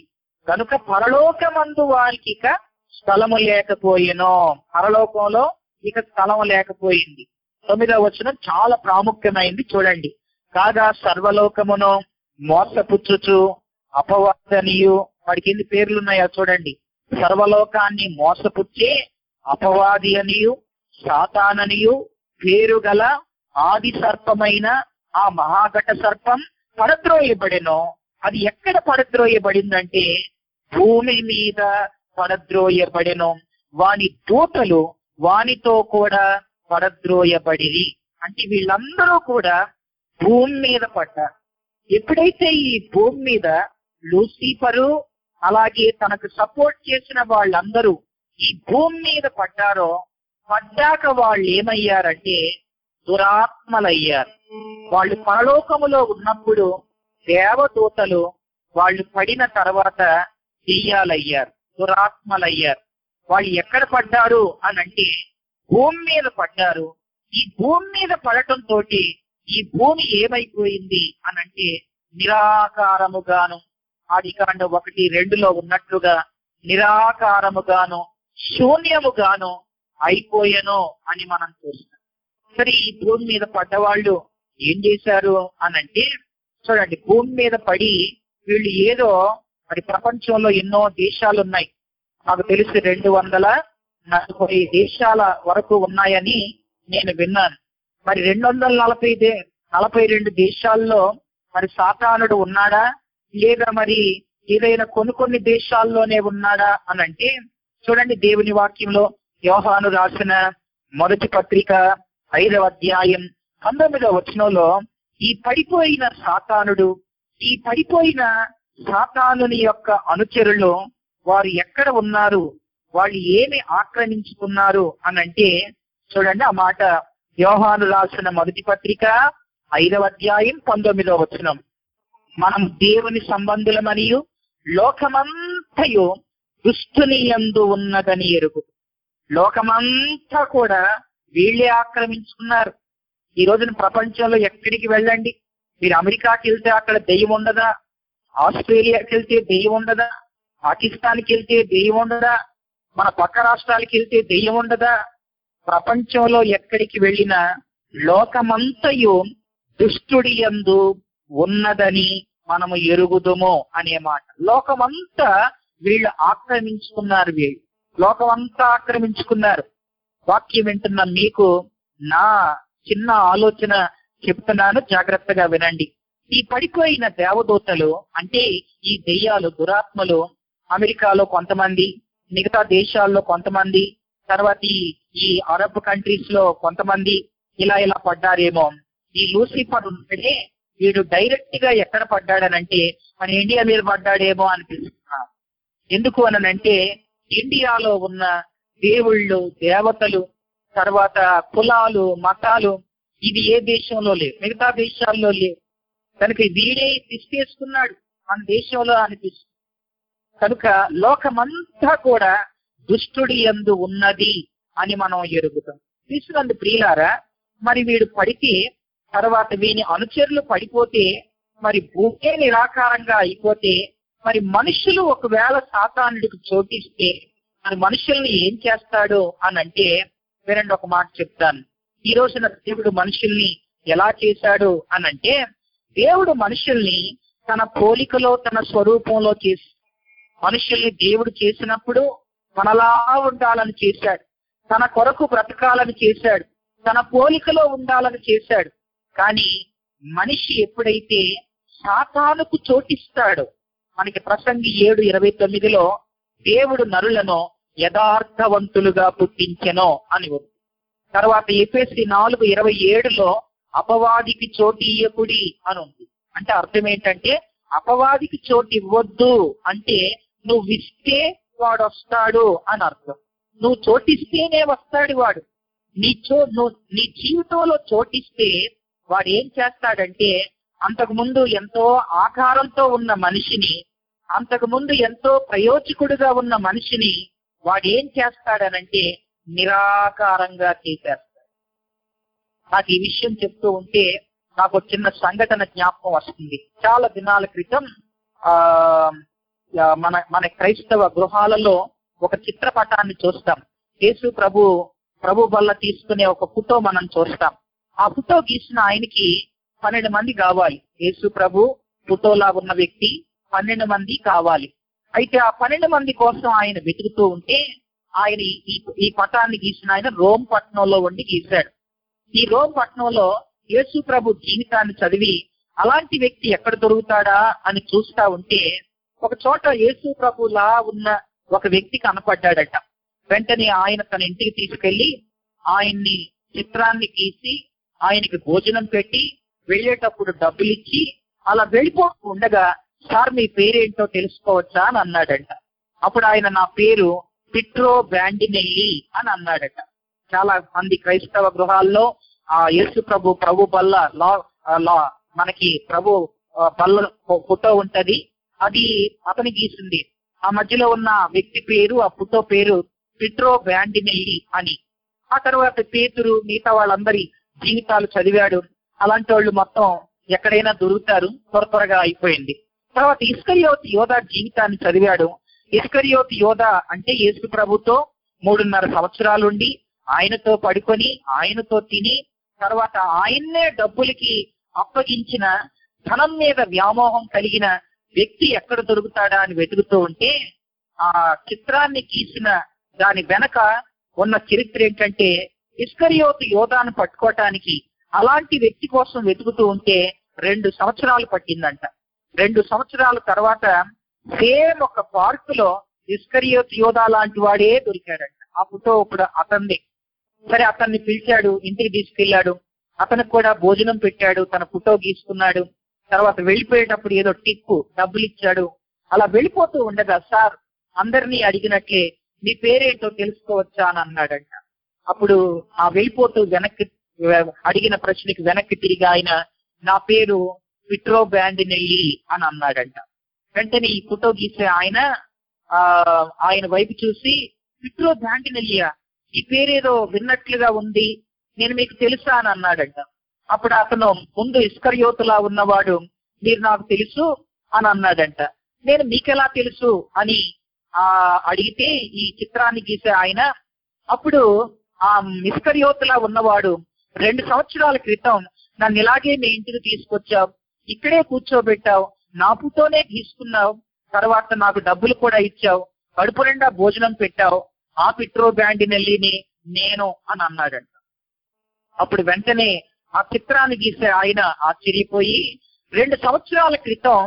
కనుక పరలోకమందు వారికి ఇక స్థలము లేకపోయెను. పరలోకంలో ఇక స్థలము లేకపోయింది. 9వ వచనం చాలా ప్రాముఖ్యమైంది, చూడండి. కాగా సర్వలోకమును మోసపుచ్చుచు అపవాదనియు, వాడికి ఎన్ని పేర్లున్నాయో చూడండి. సర్వలోకాన్ని మోసపుచ్చే అపవాది అనియు, సాతాననియు పేరు గల ఆది సర్పమైన ఆ మహాఘట సర్పం పడద్రోయబడెను. అది ఎక్కడ పడద్రోయబడిందంటే భూమి మీద పడద్రోయబడెను, వాని దూతలు వానితో కూడా పడద్రోయబడిరి. అంటే వీళ్ళందరూ కూడా భూమి మీద పడ్డారు. ఎప్పుడైతే ఈ భూమి మీద లూసిఫరు అలాగే తనకు సపోర్ట్ చేసిన వాళ్ళందరూ ఈ భూమి మీద పడ్డారో, పడ్డాక వాళ్ళు ఏమయ్యారంటే దురాత్మలయ్యారు. వాళ్ళు పరలోకములో ఉన్నప్పుడు దేవదూతలు, వాళ్ళు పడిన తర్వాత దెయ్యాలయ్యారు, దురాత్మలయ్యారు. వాళ్ళు ఎక్కడ పడ్డారు అనంటే భూమి మీద పడ్డారు. ఈ భూమి మీద పడటం తోటి ఈ భూమి ఏమైపోయింది అనంటే నిరాకారముగాను, ఆదికాండం 1:2 ఉన్నట్లుగా నిరాకారముగాను శూన్యముగాను అయిపోయెను అని మనం చూస్తాం. సరే, ఈ భూమి మీద పడ్డవాళ్ళు ఏం చేశారు అనంటే, చూడండి, భూమి మీద పడి వీళ్ళు ఏదో, మరి ప్రపంచంలో ఎన్నో దేశాలు ఉన్నాయి, నాకు తెలిసి 240 దేశాల వరకు ఉన్నాయని నేను విన్నాను. మరి 242 దేశాల్లో మరి సాతానుడు ఉన్నాడా, లేదా మరి ఏదైనా కొన్ని దేశాల్లోనే ఉన్నాడా అనంటే, చూడండి, దేవుని వాక్యంలో యోహాను రాసిన 1వ పత్రిక 5వ అధ్యాయం 19వ వచనంలో ఈ పడిపోయిన సాతానుడు, ఈ పడిపోయిన సాతానుని యొక్క అనుచరులు వారు ఎక్కడ ఉన్నారు, వాళ్ళు ఏమి ఆక్రమించుకున్నారు అనంటే, చూడండి, ఆ మాట యోహాను రాసిన 1వ పత్రిక 5వ అధ్యాయం 19వ వచనం మనం దేవుని సంబంధుల మరియు లోకమంతయు దుష్టుని యందు ఉన్నదని ఎరుగు. లోకమంతా కూడా వీళ్ళే ఆక్రమించుకున్నారు. ఈ రోజున ప్రపంచంలో ఎక్కడికి వెళ్ళండి, మీరు అమెరికాకి వెళ్తే అక్కడ దెయ్యం ఉండదా, ఆస్ట్రేలియాకి వెళ్తే దెయ్యం ఉండదా, పాకిస్తాన్కి వెళ్తే దెయ్యం ఉండదా, మన పక్క రాష్ట్రాలకి వెళ్తే దెయ్యం ఉండదా? ప్రపంచంలో ఎక్కడికి వెళ్ళినా లోకమంతయు దుష్టుడి యందు ఉన్నదని మనము ఎరుగుదుము అనే మాట. లోకమంతా వీళ్ళు ఆక్రమించుకున్నారు, వీళ్ళు లోకమంతా ఆక్రమించుకున్నారు. వాక్యం వింటున్న మీకు నా చిన్న ఆలోచన చెప్తున్నాను, జాగ్రత్తగా వినండి. ఈ పడిపోయిన దేవదూతలు అంటే ఈ దెయ్యాలు, దురాత్మలు అమెరికాలో కొంతమంది, మిగతా దేశాల్లో కొంతమంది, తర్వాత ఈ అరబ్ కంట్రీస్ లో కొంతమంది ఇలా పడ్డారేమో. ఈ లూసిఫర్ ఉంటే వీడు డైరెక్ట్ గా ఎక్కడ పడ్డాడనంటే మన ఇండియా మీద పడ్డాడేమో అనిపిస్తున్నారు. ఎందుకు అనంటే ఇండియాలో ఉన్న దేవుళ్ళు, దేవతలు, తర్వాత కులాలు, మతాలు ఇది ఏ దేశంలో లేవు, మిగతా దేశాల్లో లేవు. కనుక వీడే తీసుకేసుకున్నాడు మన దేశంలో అనిపిస్తుంది. కనుక లోకమంతా కూడా దుష్టుడి యందు ఉన్నది అని మనం ఎరుగుతాం. క్రీస్తునందు ప్రియులారా, మరి వీడు పడితే, తర్వాత వీని అనుచరులు పడిపోతే, మరి భూమే నిరాకారంగా అయిపోతే, మరి మనుషులు ఒకవేళ సాతానుడికి చోటిస్తే మరి మనుషుల్ని ఏం చేస్తాడు అని అంటే, వినండి ఒక మాట చెప్తాను. ఈ రోజున దేవుడు మనుషుల్ని ఎలా చేశాడు అనంటే, దేవుడు మనుషుల్ని తన పోలికలో తన స్వరూపంలో చేసి మనుషుల్ని దేవుడు చేసినప్పుడు మనలా ఉండాలని చేశాడు, తన కొరకు బ్రతకాలని చేశాడు, తన పోలికలో ఉండాలని చేశాడు. కానీ మనిషి ఎప్పుడైతే సాతానుకు చోటిస్తాడో, మనకి ప్రసంగి 7:29 దేవుడు నరులను యథార్థవంతులుగా పుట్టించెనో అని ఉంది. తర్వాత ఎఫెసీ 4:27 అపవాదికి చోటు ఇయ్యకుడి అని ఉంది. అంటే అర్థం ఏంటంటే, అపవాదికి చోటు ఇవ్వద్దు అంటే నువ్వు ఇస్తే వాడు వస్తాడు అని అర్థం. నువ్వు చోటిస్తేనే వస్తాడు వాడు. నీ జీవితంలో చోటిస్తే వాడు ఏం చేస్తాడంటే, అంతకుముందు ఎంతో ఆకారంతో ఉన్న మనిషిని, అంతకుముందు ఎంతో ప్రయోజకుడుగా ఉన్న మనిషిని వాడు ఏం చేస్తాడనంటే నిరాకారంగా చేసేస్తాడు. నాకు ఈ విషయం చెప్తూ ఉంటే నాకు చిన్న సంఘటన జ్ఞాపకం వస్తుంది. చాలా దినాల క్రితం మన క్రైస్తవ గృహాలలో ఒక చిత్రపటాన్ని చూస్తాం. యేసు ప్రభు వల్ల తీసుకునే ఒక ఫోటో మనం చూస్తాం. ఆ ఫోటో గీసిన ఆయనకి 12 మంది కావాలి. యేసు ప్రభు ఫోటోలా ఉన్న వ్యక్తి 12 మంది కావాలి. అయితే ఆ 12 మంది కోసం ఆయన వెతుకుతూ ఉంటే, ఆయన ఈ పటాన్ని గీసిన ఆయన రోమ్ పట్టణంలో ఉండి గీశాడు. ఈ రోమ్ పట్టణంలో యేసు ప్రభు జీవితాన్ని చదివి అలాంటి వ్యక్తి ఎక్కడ దొరుకుతాడా అని చూస్తా ఉంటే, ఒక చోట యేసు ప్రభులా ఉన్న ఒక వ్యక్తి కనపడ్డాడట. వెంటనే ఆయన తన ఇంటికి తీసుకెళ్లి ఆయన్ని చిత్రాన్ని గీసి ఆయనకి భోజనం పెట్టి వెళ్ళేటప్పుడు డబ్బులు ఇచ్చి అలా వెళ్ళిపోతూ ఉండగా, సార్ మీ పేరేంటో తెలుసుకోవచ్చా అని అన్నాడట. అప్పుడు ఆయన నా పేరు పిట్రో బ్రాండినెల్లి అని అన్నాడట. చాలా మంది క్రైస్తవ గృహాల్లో ఆ యేసు ప్రభు బల్ల మనకి ప్రభు బల్ల ఫోటో ఉంటది, అది అతని గీసింది. ఆ మధ్యలో ఉన్న వ్యక్తి పేరు, ఆ ఫోటో పేరు పిట్రో బ్రాండినెల్లి అని. ఆ తర్వాత పేతురు మిగతా వాళ్ళందరి జీవితాలు చదివాడు. అలాంటి వాళ్ళు మొత్తం ఎక్కడైనా దొరుకుతారు, త్వర త్వరగా అయిపోయింది. తర్వాత ఇస్కరియోతు యోధా జీవితాన్ని చదివాడు. ఇస్కరియోతు యోధా అంటే యేసు ప్రభుతో 3.5 సంవత్సరాలుండి ఆయనతో పడుకొని, ఆయనతో తిని, తర్వాత ఆయన్నే డబ్బులకి అప్పగించిన, ధనం మీద వ్యామోహం కలిగిన వ్యక్తి ఎక్కడ దొరుకుతాడా అని వెతుకుతూ ఉంటే, ఆ చిత్రాన్ని గీసిన దాని వెనక ఉన్న చరిత్ర ఏంటంటే, ఇస్కరియోతు యోధాను పట్టుకోవటానికి అలాంటి వ్యక్తి కోసం వెతుకుతూ ఉంటే 2 సంవత్సరాలు పట్టిందంట. 2 సంవత్సరాల తర్వాత సేమ్ ఒక పార్క్ లో ఇస్కరియోతు యోధా లాంటి వాడే దొరికాడంట. ఆ ఫోటో ఇప్పుడు అతన్ని, సరే అతన్ని పిలిచాడు, ఇంటికి తీసుకెళ్లాడు, అతనికి కూడా భోజనం పెట్టాడు, తన ఫోటో గీసుకున్నాడు. తర్వాత వెళ్ళిపోయేటప్పుడు ఏదో టిప్పు డబ్బులు ఇచ్చాడు. అలా వెళ్ళిపోతూ ఉండగా, సార్ అందరినీ అడిగినట్లే మీ పేరేంటో తెలుసుకోవచ్చా అని అన్నాడంట. అప్పుడు ఆ వెళ్ళిపోతూ వెనక్కి అడిగిన ప్రశ్నకి వెనక్కి తిరిగి ఆయన నా పేరు పిట్రో బ్రాండినెల్లి అని అన్నాడంట. వెంటనే ఈ ఫోటో గీసే ఆయన వైపు చూసి, పిట్రో బ్రాండినెల్లియా, ఈ పేరేదో విన్నట్లుగా ఉంది, నేను మీకు తెలుసా అని అన్నాడంట. అప్పుడు అతను ముందు ఇస్కరియోతులా ఉన్నవాడు, మీరు నాకు తెలుసు అని అన్నాడంట. నేను మీకెలా తెలుసు అని అడిగితే ఈ చిత్రాన్ని గీసే ఆయన, అప్పుడు ఆ ఇస్కరియోతులా ఉన్నవాడు 2 సంవత్సరాల క్రితం నన్ను ఇలాగే మీ ఇంటికి తీసుకొచ్చావు, ఇక్కడే కూర్చోబెట్టావు, నా పుట్టోనే తీసుకున్నావు, తర్వాత నాకు డబ్బులు కూడా ఇచ్చావు, కడుపు నిండా భోజనం పెట్టావు, ఆ పిట్రో బ్యాండినెల్లిని నేను అని అన్నాడంట. అప్పుడు వెంటనే ఆ చిత్రాన్ని గీసే ఆయన ఆశ్చర్యపోయి, 2 సంవత్సరాల క్రితం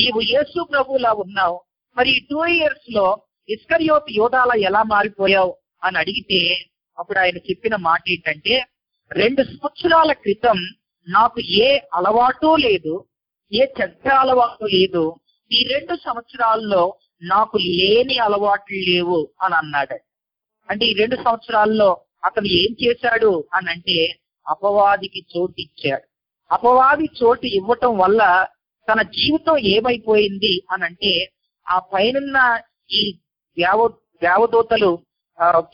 నీవు యేసు ప్రభువులా ఉన్నావు, మరి 2 years లో ఇస్కరియోత్ యోధాలా ఎలా మారిపోయావు అని అడిగితే అప్పుడు ఆయన చెప్పిన మాట ఏంటంటే, 2 సంవత్సరాల క్రితం నాకు ఏ అలవాటు లేదు, ఏ చెడ్డ అలవాటు లేదు, ఈ 2 సంవత్సరాల్లో నాకు లేని అలవాట్లు లేవు అని అన్నాడు. అంటే ఈ 2 సంవత్సరాల్లో అతను ఏం చేశాడు అని అంటే అపవాదికి చోటు ఇచ్చాడు. అపవాది చోటు ఇవ్వటం వల్ల తన జీవితం ఏమైపోయింది అని అంటే ఆ పైనున్న ఈ దేవదూతలు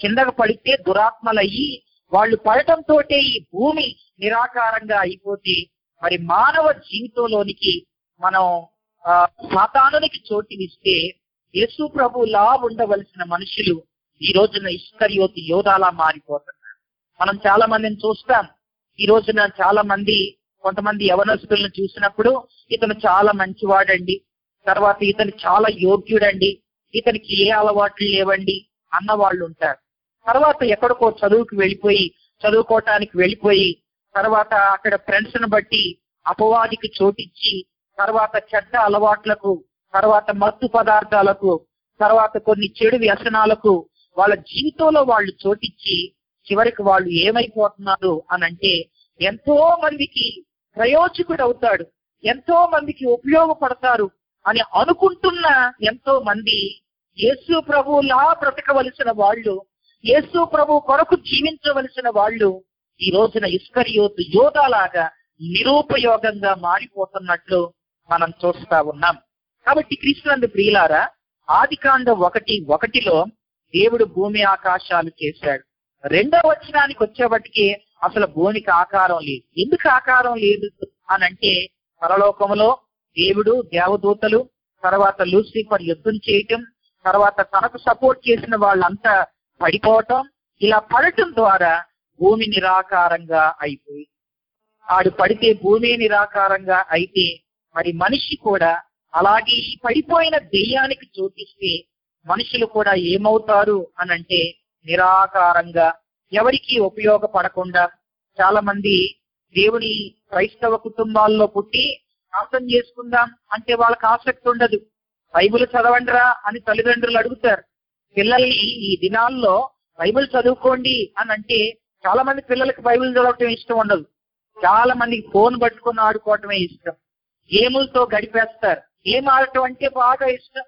కిందకు పడితే దురాత్మలయ్యి వాళ్ళు పడటంతో ఈ భూమి నిరాకారంగా అయిపోతే మరి మానవ జీవితంలోనికి మనం సాతానునికి చోటినిస్తే యేసు ప్రభులా ఉండవలసిన మనుషులు ఈ రోజున ఇస్కరియోతు యోధాలా మారిపోతున్నారు. మనం చాలా మందిని చూస్తాం. ఈ రోజున చాలా మంది, కొంతమంది యవనస్తులను చూసినప్పుడు ఇతను చాలా మంచివాడండి, తర్వాత ఇతను చాలా యోగ్యుడండి, ఇతనికి ఏ అలవాట్లు లేవండి అన్న వాళ్ళు ఉంటారు. తర్వాత ఎక్కడికో చదువుకోవటానికి వెళ్ళిపోయి తర్వాత అక్కడ ఫ్రెండ్స్ ను బట్టి అపవాదికి చోటిచ్చి, తర్వాత చెడ్డ అలవాట్లకు, తర్వాత మత్తు పదార్థాలకు, తర్వాత కొన్ని చెడు వ్యసనాలకు వాళ్ళ జీవితంలో వాళ్ళు చోటిచ్చి చివరికి వాళ్ళు ఏమైపోతున్నారు అని అంటే ఎంతో మందికి ప్రయోజకుడు అవుతాడు, ఎంతో మందికి ఉపయోగపడతారు అని అనుకుంటున్న ఎంతో మంది యేసు ప్రభువులా బ్రతకవలసిన వాళ్ళు, యేసు ప్రభు కొరకు జీవించవలసిన వాళ్ళు ఈ రోజున ఇస్కరియోతు యోధాలాగా నిరుపయోగంగా మారిపోతున్నట్లు మనం చూస్తా ఉన్నాం. కాబట్టి క్రీస్తునందు ప్రియులారా, ఆదికాండం 1:1 దేవుడు భూమి ఆకాశాలు చేశాడు. 2వ వచనానికి వచ్చేప్పటికి అసలు భూమికి ఆకారం లేదు. ఎందుకు ఆకారం లేదు అని అంటే పరలోకములో దేవుడు దేవదూతలు, తర్వాత లూసిఫర్ యుద్ధం చేయటం, తర్వాత తనకు సపోర్ట్ చేసిన వాళ్ళంతా పడిపోవటం, ఇలా పడటం ద్వారా భూమి నిరాకారంగా అయిపోయి ఆడు పడితే భూమి నిరాకారంగా అయితే మరి మనిషి కూడా అలాగే ఈ పడిపోయిన దెయ్యానికి చోటిస్తే మనుషులు కూడా ఏమవుతారు అనంటే నిరాకారంగా ఎవరికి ఉపయోగపడకుండా చాలా మంది దేవుని క్రైస్తవ కుటుంబాల్లో పుట్టి అర్థం చేసుకుందాం అంటే వాళ్ళకి ఆసక్తి ఉండదు. బైబిల్ చదవండి రా అని తల్లిదండ్రులు అడుగుతారు పిల్లల్ని. ఈ దినాల్లో బైబిల్ చదువుకోండి అని అంటే చాలా మంది పిల్లలకి బైబిల్ చదవటం ఇష్టం ఉండదు. చాలా మందికి ఫోన్ పట్టుకుని ఆడుకోవటమే ఇష్టం, గేములతో గడిపేస్తారు. గేమ్ ఆడటం అంటే బాగా ఇష్టం.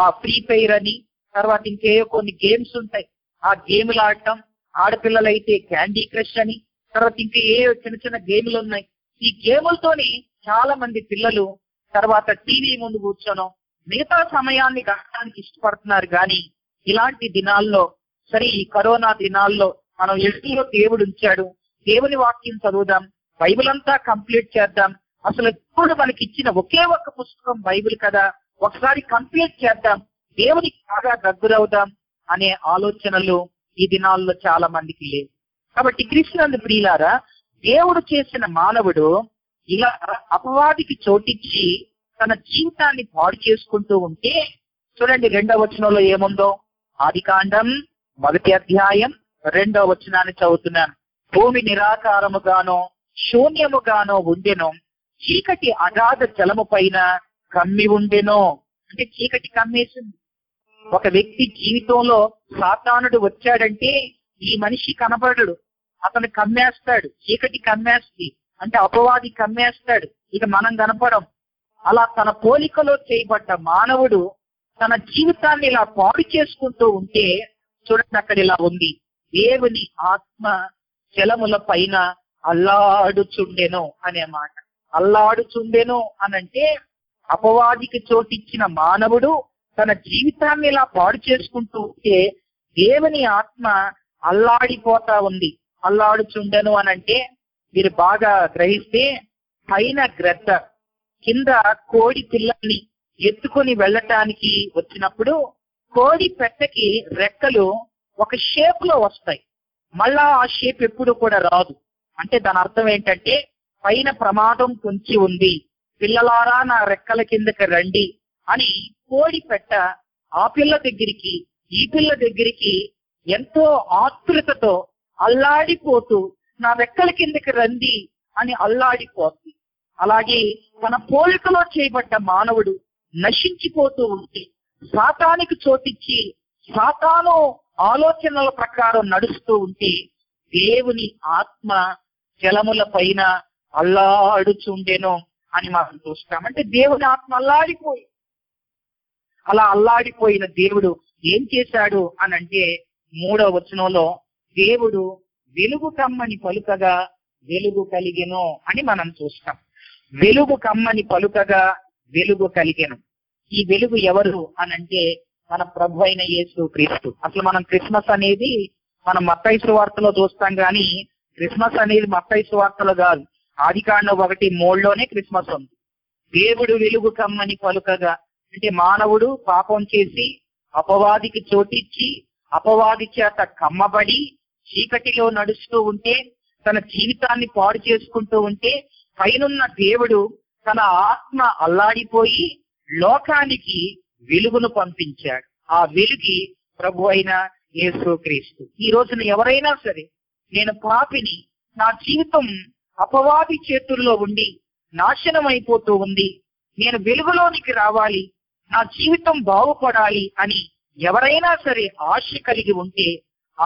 ఆ ఫ్రీ ఫైర్ అని, తర్వాత ఇంకేవో కొన్ని గేమ్స్ ఉంటాయి, ఆ గేములు ఆడటం. ఆడపిల్లలైతే క్యాండీ క్రష్ అని, తర్వాత ఇంకేవో చిన్న చిన్న గేములు ఉన్నాయి. ఈ గేములతోనే చాలా మంది పిల్లలు తర్వాత టీవీ ముందు కూర్చోను మిగతా సమయాన్ని గడపడానికి ఇష్టపడుతున్నారు. కానీ ఇలాంటి దినాల్లో, సరే ఈ కరోనా దినాల్లో మనం ఎదుటిలో దేవుడు ఉంచాడు, దేవుని వాక్యం చదువుదాం, బైబిల్ అంతా కంప్లీట్ చేద్దాం. అసలు ఇప్పుడు మనకి ఇచ్చిన ఒకే ఒక్క పుస్తకం బైబిల్ కదా, ఒకసారి కంప్లీట్ చేద్దాం, దేవునికి బాగా దగ్గరవుదాం అనే ఆలోచనలు ఈ దినాల్లో చాలా మందికి లేవు. కాబట్టి క్రీస్తునందు ప్రియులారా, దేవుడు చేసిన మానవుడు ఇలా అపవాదికి చోటిచ్చి తన జీవితాన్ని పాడు చేసుకుంటూ ఉంటే చూడండి 2వ వచనంలో ఏముందో. ఆదికాండం 1:2 చదువుతున్నాను. భూమి నిరాకారముగానో శూన్యముగానో ఉండెను, చీకటి అగాధ జలము పైన కమ్మి ఉండెను. అంటే చీకటి కమ్మేసింది. ఒక వ్యక్తి జీవితంలో సాతానుడు వచ్చాడంటే ఈ మనిషి కనబడడు, అతను కమ్మేస్తాడు, చీకటి కమ్మేస్తుంది, అంటే అపవాది కమ్మేస్తాడు, ఇక మనం కనపడం. అలా తన పోలికలో చేయబడ్డ మానవుడు తన జీవితాన్ని ఇలా పాడు చేసుకుంటూ ఉంటే చూడండి అక్కడ ఇలా ఉంది, దేవుని ఆత్మ జలముల పైన అల్లాడుచుండెను అనే మాట. అల్లాడుచుండెను అనంటే అపవాదికి చోటిచ్చిన మానవుడు తన జీవితాన్ని ఇలా పాడు చేసుకుంటూ ఉంటే దేవుని ఆత్మ అల్లాడిపోతా ఉంది. అల్లాడుచుండెను అనంటే మీరు బాగా గ్రహిస్తే పైన గ్రద్ద, కింద కోడి పిల్లల్ని ఎత్తుకొని వెళ్ళటానికి వచ్చినప్పుడు కోడి పెట్టకి రెక్కలు ఒక షేప్ లో వస్తాయి, మళ్ళా ఆ షేప్ ఎప్పుడు కూడా రాదు. అంటే దాని అర్థం ఏంటంటే పైన ప్రమాదం పొంచి ఉంది, పిల్లలారా నా రెక్కల కిందకి రండి అని కోడి పెట్ట ఆ పిల్ల దగ్గరికి ఈ పిల్ల దగ్గరికి ఎంతో ఆతృతతో అల్లాడిపోతూ నా రెక్కల కిందకి రండి అని అల్లాడిపోతుంది. అలాగే తన పోలికలో చేయబడ్డ మానవుడు నశించిపోతూ ఉంటే సాతానికి చోటిచ్చి సాతాను ఆలోచనల ప్రకారం నడుస్తూ ఉంటే దేవుని ఆత్మ జలముల పైన అల్లాడుచుండెను అని మనం చూస్తాం. అంటే దేవుని ఆత్మ అల్లాడిపోయి అలా అల్లాడిపోయిన దేవుడు ఏం చేశాడు అని అంటే 3వ వచనంలో దేవుడు వెలుగు కమ్మని పలుకగా వెలుగు కలిగెను అని మనం చూస్తాం. వెలుగు కమ్మని పలుకగా వెలుగు కలిగెను. ఈ వెలుగు ఎవరు అనంటే మన ప్రభు అయిన యేసు క్రీస్తు. అసలు మనం క్రిస్మస్ అనేది మనం మత్తయి సువార్తలో చూస్తాం, కానీ క్రిస్మస్ అనేది మత్తయి సువార్తలో కాదు. ఆదికాండం 1:3 క్రిస్మస్ ఉంది. దేవుడు వెలుగు కమ్మని పలుకగా అంటే మానవుడు పాపం చేసి అపవాదికి చోటిచ్చి అపవాది చేత కమ్మబడి చీకటిలో నడుస్తూ ఉంటే తన జీవితాన్ని పాడు చేసుకుంటూ ఉంటే పైనున్న దేవుడు తన ఆత్మ అల్లాడిపోయి లోకానికి వెలుగును పంపించాడు. ఆ వెలుగు ప్రభు అయిన యేసు క్రీస్తు. ఈ రోజున ఎవరైనా సరే నేను పాపిని, నా జీవితం అపవాది చేతుల్లో ఉండి నాశనం అయిపోతూ ఉంది, నేను వెలుగులోనికి రావాలి, నా జీవితం బాగుపడాలి అని ఎవరైనా సరే ఆశ కలిగి ఉంటే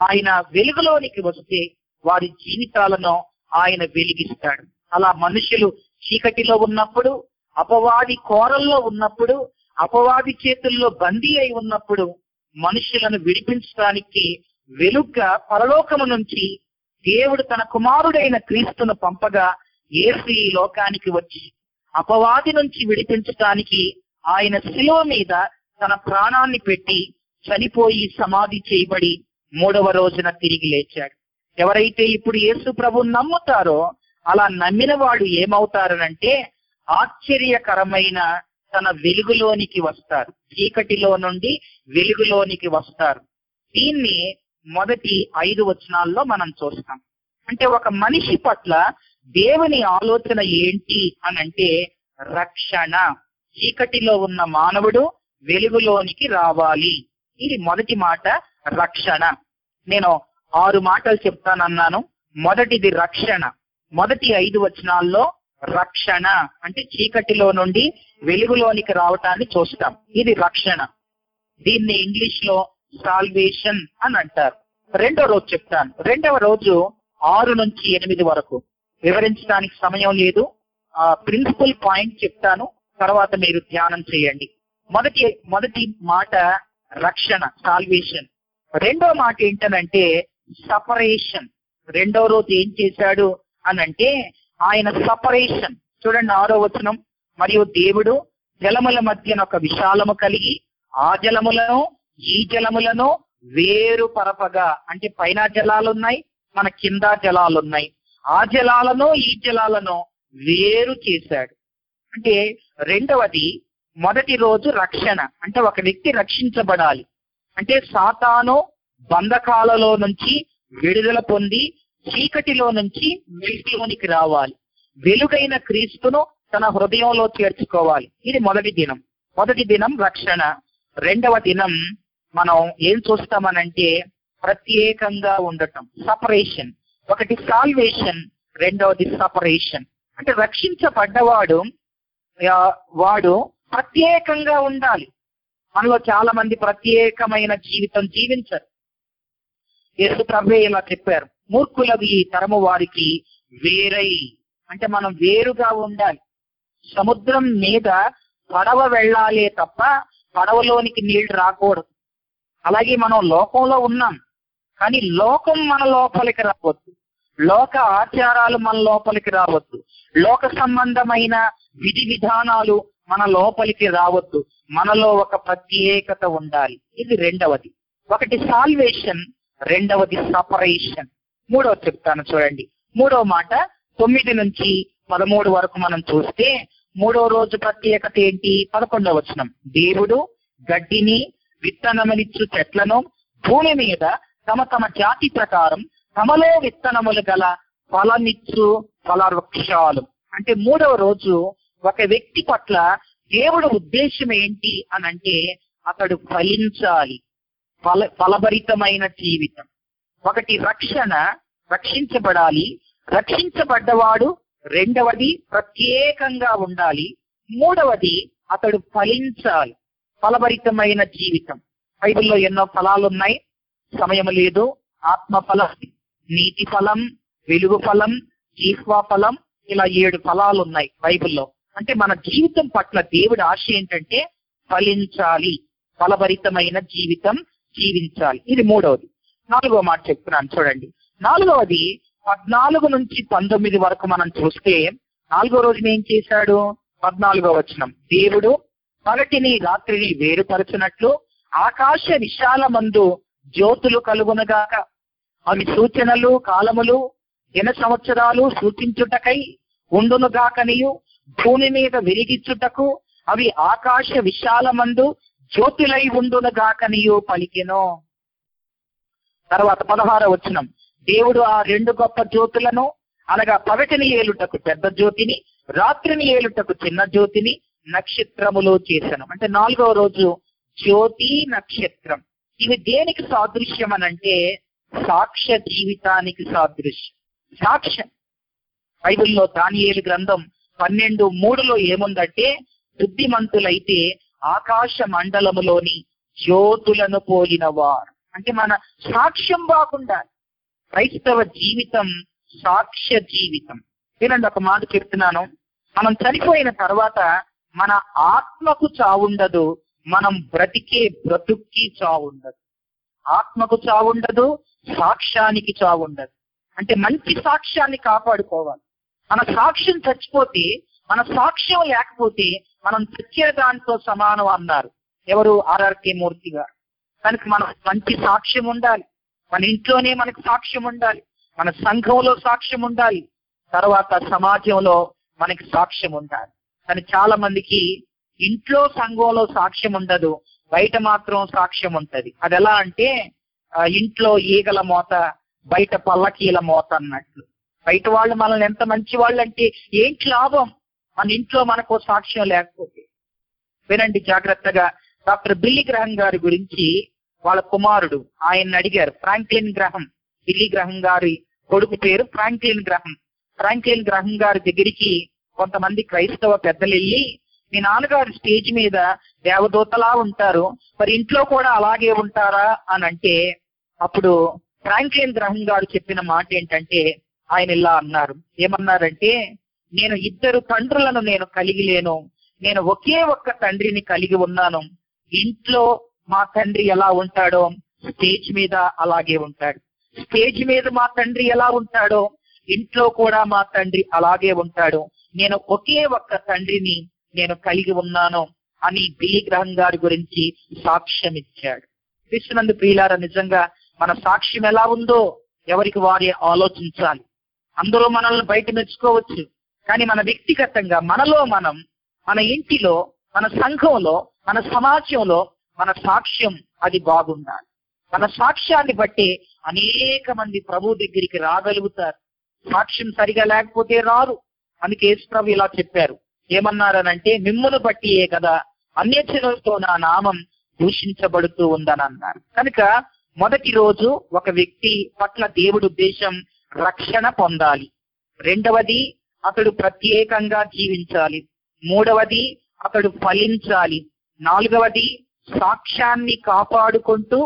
ఆయన వెలుగులోనికి వస్తే వారి జీవితాలను ఆయన వెలిగిస్తాడు. అలా మనుషులు చీకటిలో ఉన్నప్పుడు, అపవాది కోరల్లో ఉన్నప్పుడు, అపవాది చేతుల్లో బందీ అయి ఉన్నప్పుడు మనుషులను విడిపించడానికి వెలుగ్గా పరలోకము నుంచి దేవుడు తన కుమారుడైన క్రీస్తును పంపగా యేసు ఈ లోకానికి వచ్చి అపవాది నుంచి విడిపించడానికి ఆయన శిలువ మీద తన ప్రాణాన్ని పెట్టి చనిపోయి సమాధి చేయబడి 3వ రోజున తిరిగి లేచాడు. ఎవరైతే ఇప్పుడు యేసు ప్రభువు నమ్ముతారో అలా నమ్మిన వాడు ఏమవుతారనంటే ఆశ్చర్యకరమైన తన వెలుగులోనికి వస్తారు, చీకటిలో నుండి వెలుగులోనికి వస్తారు. దీన్ని మొదటి 5 వచనాల్లో మనం చూస్తాం. అంటే ఒక మనిషి పట్ల దేవుని ఆలోచన ఏంటి అనంటే రక్షణ. చీకటిలో ఉన్న మానవుడు వెలుగులోనికి రావాలి. ఇది మొదటి మాట రక్షణ. నేను 6 మాటలు చెప్తానన్నాను. మొదటిది రక్షణ. మొదటి 5 వచనాల్లో రక్షణ అంటే చీకటిలో నుండి వెలుగులోనికి రావటాన్ని చూస్తాం. ఇది రక్షణ. దీన్ని ఇంగ్లీష్ లో సాల్వేషన్ అని అంటారు. 2వ రోజు చెప్తాను. 2వ రోజు 6 నుంచి 8 వరకు వివరించడానికి సమయం లేదు. ప్రిన్సిపల్ పాయింట్ చెప్తాను, తర్వాత మీరు ధ్యానం చేయండి. మొదటి మాట రక్షణ, సాల్వేషన్. 2వ మాట ఏంటనంటే సపరేషన్. 2వ రోజు ఏం చేశాడు అనంటే ఆయన సపరేషన్. చూడండి 6వ వచనం, మరియు దేవుడు జలముల మధ్యన ఒక విశాలము కలిగి ఆ జలములను ఈ జలములను వేరు పరపగా, అంటే పైన జలాలున్నాయి, మన కింద జలాలున్నాయి, ఆ జలాలను ఈ జలాలను వేరు చేశాడు. అంటే 2వది మొదటి రోజు రక్షణ అంటే ఒక వ్యక్తి రక్షించబడాలి అంటే సాతాను బంధకాలలో నుంచి విడుదల పొంది చీకటిలో నుంచి వెలుగులోనికి రావాలి, వెలుగైన క్రీస్తును తన హృదయంలో చేర్చుకోవాలి. ఇది మొదటి దినం రక్షణ. 2వ దినం మనం ఏం చూస్తామనంటే ప్రత్యేకంగా ఉండటం, సపరేషన్. ఒకటి సాల్వేషన్, 2వది సపరేషన్. అంటే రక్షించబడ్డవాడు వాడు ప్రత్యేకంగా ఉండాలి. మనలో చాలా మంది ప్రత్యేకమైన జీవితం జీవించరు. యేసు ప్రభువే ఇలా చెప్పారు, మూర్ఖులవి తరము వారికి వేరై, అంటే మనం వేరుగా ఉండాలి. సముద్రం మీద పడవ వెళ్ళాలే తప్ప పడవలోనికి నీళ్లు రాకూడదు. అలాగే మనం లోకంలో ఉన్నాం, కానీ లోకం మన లోపలికి రావద్దు, లోక ఆచారాలు మన లోపలికి రావద్దు, లోక సంబంధమైన విధి విధానాలు మన లోపలికి రావద్దు. మనలో ఒక ప్రత్యేకత ఉండాలి. ఇది 2వది. ఒకటి సాల్వేషన్, 2వది సపరేషన్. 3వ చెప్తాను చూడండి. 3వ మాట 9 నుంచి 13 వరకు మనం చూస్తే 3వ రోజు ప్రత్యేకత ఏంటి? 11వ వచనం, దేవుడు గడ్డిని విత్తనమునిచ్చు చెట్లను భూమి మీద తమ తమ జాతి ప్రకారం తమలో విత్తనములు గల ఫలమిచ్చు ఫలవృక్షాలు. అంటే 3వ రోజు ఒక వ్యక్తి పట్ల దేవుడు ఉద్దేశం ఏంటి అని అంటే అతడు ఫలించాలి, ఫలభరితమైన జీవితం. ఒకటి రక్షణ, రక్షించబడాలి, రక్షించబడ్డవాడు. రెండవది ప్రత్యేకంగా ఉండాలి. మూడవది అతడు ఫలించాలి, ఫలభరితమైన జీవితం. బైబిల్లో ఎన్నో ఫలాలున్నాయి, సమయం లేదు. ఆత్మ ఫలం, నీతి ఫలం, వెలుగు ఫలం, జీవ ఫలం, ఇలా 7 ఫలాలున్నాయి బైబిల్లో. అంటే మన జీవితం పట్ల దేవుడి ఆశ ఏంటంటే ఫలించాలి, ఫలభరితమైన జీవితం జీవించాలి. ఇది మూడవది. 4వ మాట చెప్తున్నాను చూడండి. 4వది 14-19 వరకు మనం చూస్తే, 4వ రోజున ఏం చేశాడు? 14వ వచనం, దేవుడు పగటిని రాత్రిని వేరుపరచినట్లు ఆకాశ విశాలమందు జ్యోతులు కలుగునగాక, అవి సూచనలు, కాలములు, దిన సంవత్సరాలు సూచించుటకై ఉండునుగాకనియు, భూమి మీద వెలిగించుటకు అవి ఆకాశ విశాలమందు జ్యోతులై ఉండునుగాకనియు పలికెను. తర్వాత 16వ వచనం, దేవుడు ఆ 2 గొప్ప జ్యోతులను అనగా పగటిని ఏలుటకు పెద్ద జ్యోతిని, రాత్రిని ఏలుటకు చిన్న జ్యోతిని నక్షత్రములో చేశాను. అంటే 4వ రోజు జ్యోతి నక్షత్రం. ఇవి దేనికి సాదృశ్యం అనంటే సాక్ష్య జీవితానికి సాదృశ్యం. సాక్ష్యం బైబిల్లో దానియేలు గ్రంథం 12:3 ఏముందంటే, బుద్ధిమంతులైతే ఆకాశ మండలములోని జ్యోతులను పోలినవారు. అంటే మన సాక్ష్యం బాగుండాలి. క్రైస్తవ జీవితం సాక్ష్య జీవితం. వినండి, ఒక మాట చెప్తున్నాను, మనం చనిపోయిన తర్వాత మన ఆత్మకు చావుండదు, మనం బ్రతికే బ్రతుక్కి చావుండదు. ఆత్మకు చావుండదు, సాక్ష్యానికి చావుండదు. అంటే మంచి సాక్ష్యాన్ని కాపాడుకోవాలి. మన సాక్ష్యం చచ్చిపోతే, మన సాక్ష్యం లేకపోతే మనం చచ్చే దానితో సమానం అన్నారు ఎవరు? ఆర్ఆర్కే మూర్తి గారు. కనుక మనం మంచి సాక్ష్యం ఉండాలి. మన ఇంట్లోనే మనకు సాక్ష్యం ఉండాలి, మన సంఘంలో సాక్ష్యం ఉండాలి, తర్వాత సమాజంలో మనకి సాక్ష్యం ఉండాలి. కానీ చాలా మందికి ఇంట్లో సంఘంలో సాక్ష్యం ఉండదు, బయట మాత్రం సాక్ష్యం ఉంటది. అది ఎలా అంటే ఇంట్లో ఈగల మోత, బయట పల్లకీల మోత అన్నట్లు. బయట వాళ్ళు మనల్ని ఎంత మంచి వాళ్ళు అంటే ఏంటి లాభం మన ఇంట్లో మనకు సాక్ష్యం లేకపోతే? వినండి జాగ్రత్తగా, డాక్టర్ బిల్లీ గ్రహం గారి గురించి వాళ్ళ కుమారుడు ఆయన్ని అడిగారు, ఫ్రాంక్లిన్ గ్రహం. బిల్లీ గ్రహం గారి కొడుకు పేరు ఫ్రాంక్లిన్ గ్రహం. ఫ్రాంక్లిన్ గ్రహం గారి దగ్గరికి కొంతమంది క్రైస్తవ పెద్దలు వెళ్ళి, మీ నాన్నగారు స్టేజ్ మీద దేవదూతలా ఉంటారు, మరి ఇంట్లో కూడా అలాగే ఉంటారా అని అంటే, అప్పుడు ఫ్రాంక్లిన్ గ్రహం గారు చెప్పిన మాట ఏంటంటే, ఆయన ఇలా అన్నారు. ఏమన్నారంటే, నేను 2 తండ్రులను నేను కలిగి లేను, నేను ఒకే ఒక్క తండ్రిని కలిగి ఉన్నాను. ఇంట్లో మా తండ్రి ఎలా ఉంటాడో స్టేజ్ మీద అలాగే ఉంటాడు, స్టేజ్ మీద మా తండ్రి ఎలా ఉంటాడో ఇంట్లో కూడా మా తండ్రి అలాగే ఉంటాడు. నేను ఒకే ఒక్క తండ్రిని నేను కలిగి ఉన్నాను అని బిల్లీ గ్రహం గారి గురించి సాక్ష్యం ఇచ్చాడు. కృష్ణనంద ప్రియులారా, నిజంగా మన సాక్ష్యం ఎలా ఉందో ఎవరికి వారే ఆలోచించాలి. అందరూ మనల్ని బయట మెచ్చుకోవచ్చు, కానీ మన వ్యక్తిగతంగా మనలో మనం, మన ఇంటిలో, మన సంఘంలో, మన సమాజంలో మన సాక్ష్యం అది బాగుండాలి. మన సాక్ష్యాన్ని బట్టి అనేక మంది ప్రభు దగ్గరికి రాగలుగుతారు. సాక్ష్యం సరిగా లేకపోతే రారు. అందుకే యేసుప్రభు ఇలా చెప్పారు, ఏమన్నారనంటే, మిమ్మును బట్టియే కదా అన్యజనులతో నా నామం దూషించబడుతూ ఉందని అన్నారు. కనుక మొదటి రోజు ఒక వ్యక్తి పట్ల దేవుడి ఉద్దేశం రక్షణ పొందాలి. రెండవది అతడు ప్రత్యేకంగా జీవించాలి. మూడవది అతడు ఫలించాలి. 4వది సాక్ష్యాన్ని కాపాడుకుంటూ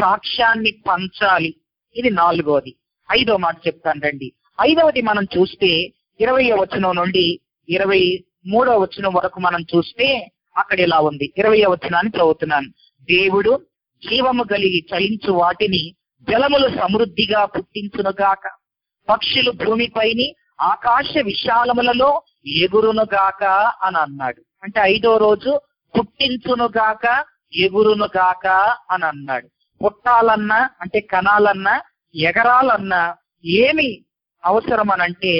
సాక్ష్యాన్ని పంచాలి. ఇది 4వది. 5వ మాట చెప్తాను రండి. 5వది మనం చూస్తే 20వ వచనం నుండి 23వ వచనం వరకు మనం చూస్తే అక్కడ ఇలా ఉంది. 20వ వచనాన్ని చదువుతున్నాను. దేవుడు జీవము కలిగి చలించు వాటిని జలములు సమృద్ధిగా పుట్టించునుగాక, పక్షులు భూమిపైని ఆకాశ విశాలములలో ఎగురునుగాక అని అన్నాడు. అంటే 5వ రోజు పుట్టించునుగాక, ఎగురునుగాక అని అన్నాడు. పుట్టాలన్నా అంటే కణాలన్నా ఎగరాలన్నా ఏమి అవసరం అనంటే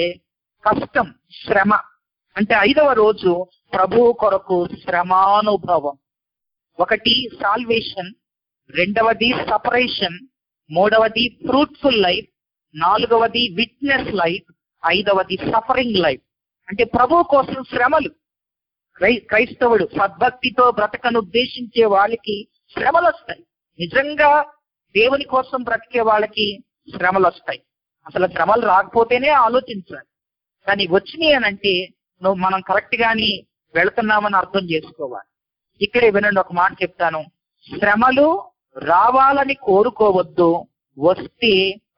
కష్టం, శ్రమ. అంటే 5వ రోజు ప్రభువు కొరకు శ్రమానుభవం. ఒకటి సాల్వేషన్, రెండవది సపరేషన్, మూడవది ఫ్రూట్ఫుల్ లైఫ్, 4వది విట్నెస్ లైఫ్, 5వది సఫరింగ్ లైఫ్. అంటే ప్రభు కోసం శ్రమలు. క్రైస్తవుడు సద్భక్తితో బ్రతకనుద్దేశించే వాళ్ళకి శ్రమలు వస్తాయి. నిజంగా దేవుని కోసం బ్రతికే వాళ్ళకి శ్రమలు వస్తాయి. అసలు శ్రమలు రాకపోతేనే ఆలోచించాలి. కానీ వచ్చినాయి అని అంటే నువ్వు మనం కరెక్ట్ గాని వెళుతున్నామని అర్థం చేసుకోవాలి. ఇక్కడే వినండి ఒక మాట చెప్తాను, శ్రమలు రావాలని కోరుకోవద్దు, వస్తే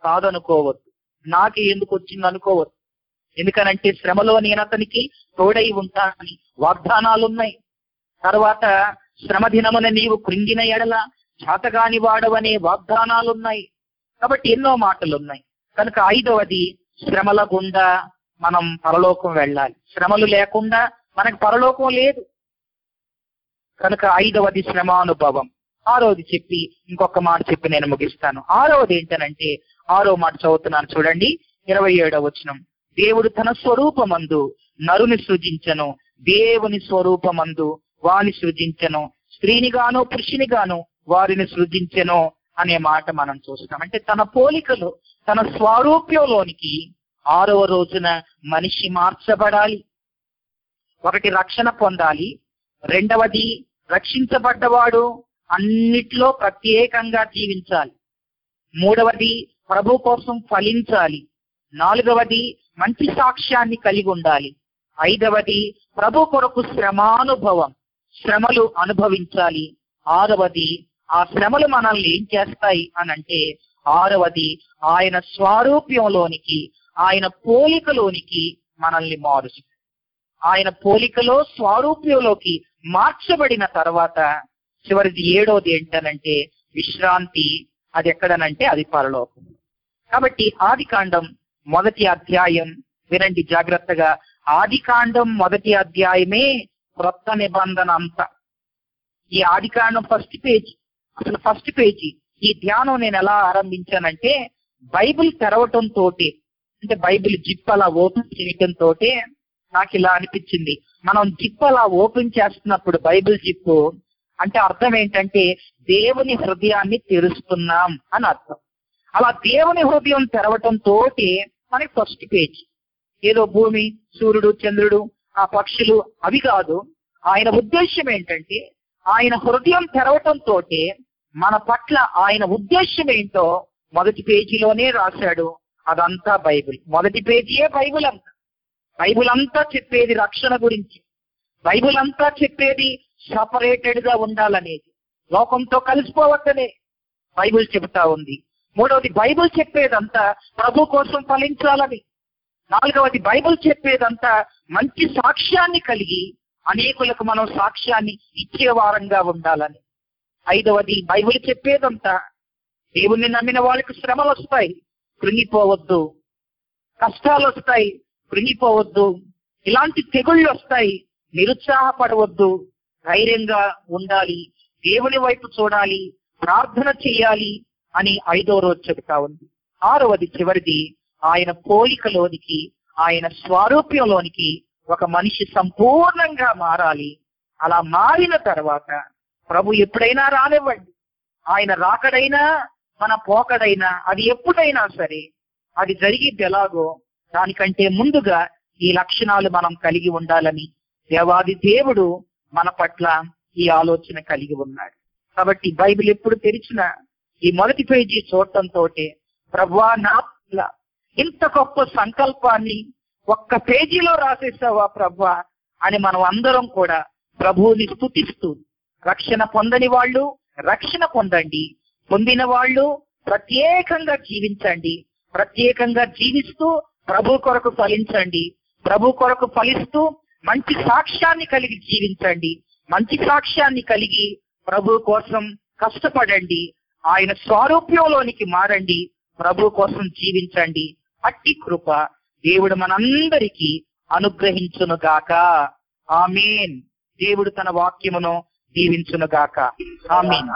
కాదనుకోవద్దు, నాకే ఎందుకు వచ్చింది అనుకోవద్దు. ఎందుకనంటే శ్రమలో నేను అతనికి తోడై ఉంటానని వాగ్దానాలున్నాయి. తర్వాత శ్రమ దినమున నీవు కృంగిన ఎడల చేతగాని వాడవనే వాగ్దానాలున్నాయి. కాబట్టి ఎన్నో మాటలున్నాయి. కనుక ఐదవది, శ్రమల గుండా మనం పరలోకం వెళ్ళాలి. శ్రమలు లేకుండా మనకు పరలోకం లేదు. కనుక ఐదవది శ్రమానుభవం. ఆరోది చెప్పి ఇంకొక మాట చెప్పి నేను ముగిస్తాను. ఆరోది ఏంటనంటే, ఆరో మాట చదువుతున్నాను చూడండి, 27వ వచనం, దేవుడు తన స్వరూపమందు నరుని సృజించెను, దేవుని స్వరూపమందు వాని సృజించెను, స్త్రీనిగాను పురుషునిగాను వారిని సృజించెను అనే మాట మనం చూస్తాం. అంటే తన పోలికలో తన స్వారూప్యంలోనికి 6వ రోజున మనిషి మార్చబడాలి. ఒకటి రక్షణ పొందాలి, రెండవది రక్షించబడ్డవాడు అన్నిట్లో ప్రత్యేకంగా జీవించాలి, మూడవది ప్రభు కోసం ఫలించాలి, నాలుగవది మంచి సాక్ష్యాన్ని కలిగి ఉండాలి, ఐదవది ప్రభు కొరకు శ్రమానుభవం, శ్రమలు అనుభవించాలి, ఆరవది ఆ శ్రమలు మనల్ని ఏం చేస్తాయి అని అంటే, ఆరవది ఆయన స్వారూప్యంలోనికి ఆయన పోలికలోనికి మనల్ని మారుస్తుంది. ఆయన పోలికలో స్వారూప్యంలోకి మార్చబడిన తర్వాత చివరిది 7వది ఏంటనంటే విశ్రాంతి. అది ఎక్కడనంటే అది పరలోకం. కాబట్టి ఆదికాండం 1వ అధ్యాయం వినండి జాగ్రత్తగా. ఆదికాండం 1వ అధ్యాయమే క్రొత్త నిబంధన అంతా. ఈ ఆదికాండం ఫస్ట్ పేజీ. ఈ ధ్యానం నేను ఎలా ఆరంభించానంటే, బైబిల్ తెరవటం తోటే, అంటే బైబిల్ జిప్ అలా ఓపెన్ చేయటం తోటే నాకు ఇలా అనిపించింది. మనం జిప్ అలా ఓపెన్ చేస్తున్నప్పుడు బైబిల్ జిప్ అంటే అర్థం ఏంటంటే దేవుని హృదయాన్ని తెరుస్తున్నాం అని అర్థం. అలా దేవుని హృదయం తెరవటం తోటి మనకి ఫస్ట్ పేజీ ఏదో భూమి, సూర్యుడు, చంద్రుడు, ఆ పక్షులు అవి కాదు. ఆయన ఉద్దేశ్యం ఏంటంటే ఆయన హృదయం తెరవటం తోటి మన పట్ల ఆయన ఉద్దేశ్యం ఏంటో మొదటి పేజీలోనే రాశాడు. అదంతా బైబిల్. మొదటి పేజీయే బైబిల్ అంతా. బైబిల్ అంతా చెప్పేది రక్షణ గురించి. బైబిల్ అంతా చెప్పేది సపరేటెడ్ గా ఉండాలనేది, లోకంతో కలిసిపోవద్దనే బైబిల్ చెబుతా ఉంది. మూడవది బైబిల్ చెప్పేదంతా ప్రభు కోసం ఫలించాలని. నాలుగవది బైబిల్ చెప్పేదంతా మంచి సాక్ష్యాన్ని కలిగి అనేకులకు మనం సాక్ష్యాన్ని ఇచ్చేవారంగా ఉండాలని. ఐదవది బైబిల్ చెప్పేదంతా దేవుణ్ణి నమ్మిన వాళ్ళకి శ్రమలు వస్తాయి, కృంగిపోవద్దు, కష్టాలు వస్తాయి, కృంగిపోవద్దు, ఇలాంటి తెగుళ్ళు వస్తాయి, నిరుత్సాహపడవద్దు, ధైర్యంగా ఉండాలి, దేవుని వైపు చూడాలి, ప్రార్థన చేయాలి అని 5వ రోజు చెబుతా ఉంది. 6వది చివరిది ఆయన పోలికలోనికి ఆయన స్వారూప్యంలోనికి ఒక మనిషి సంపూర్ణంగా మారాలి. అలా మారిన తర్వాత ప్రభు ఎప్పుడైనా రానివ్వండి, ఆయన రాకడైనా మన పోకడైనా అది ఎప్పుడైనా సరే అది జరిగిద్ది ఎలాగో దానికంటే ముందుగా ఈ లక్షణాలు మనం కలిగి ఉండాలని దేవాది దేవుడు మన పట్ల ఈ ఆలోచన కలిగి ఉన్నాడు. కాబట్టి బైబిల్ ఎప్పుడు తెరిచినా ఈ మొదటి పేజీ చూడటంతో ప్రభువా నా పట్ల ఇంత గొప్ప సంకల్పాన్ని ఒక్క పేజీలో రాసేసావా ప్రభువా అని మనం అందరం కూడా ప్రభువుని స్తుతిస్తూ, రక్షణ పొందని వాళ్ళు రక్షణ పొందండి, పొందిన వాళ్ళు ప్రత్యేకంగా జీవించండి, ప్రత్యేకంగా జీవిస్తూ ప్రభు కొరకు ఫలించండి, ప్రభు కొరకు ఫలిస్తూ మంచి సాక్ష్యాన్ని కలిగి జీవించండి, మంచి సాక్ష్యాన్ని కలిగి ప్రభు కోసం కష్టపడండి, ఆయన స్వరూప్యంలోనికి మారండి, ప్రభు కోసం జీవించండి. అట్టి కృప దేవుడు మనందరికీ అనుగ్రహించునుగాక. ఆమేన్. దేవుడు తన వాక్యమును దీవించునుగాక. ఆమేన్.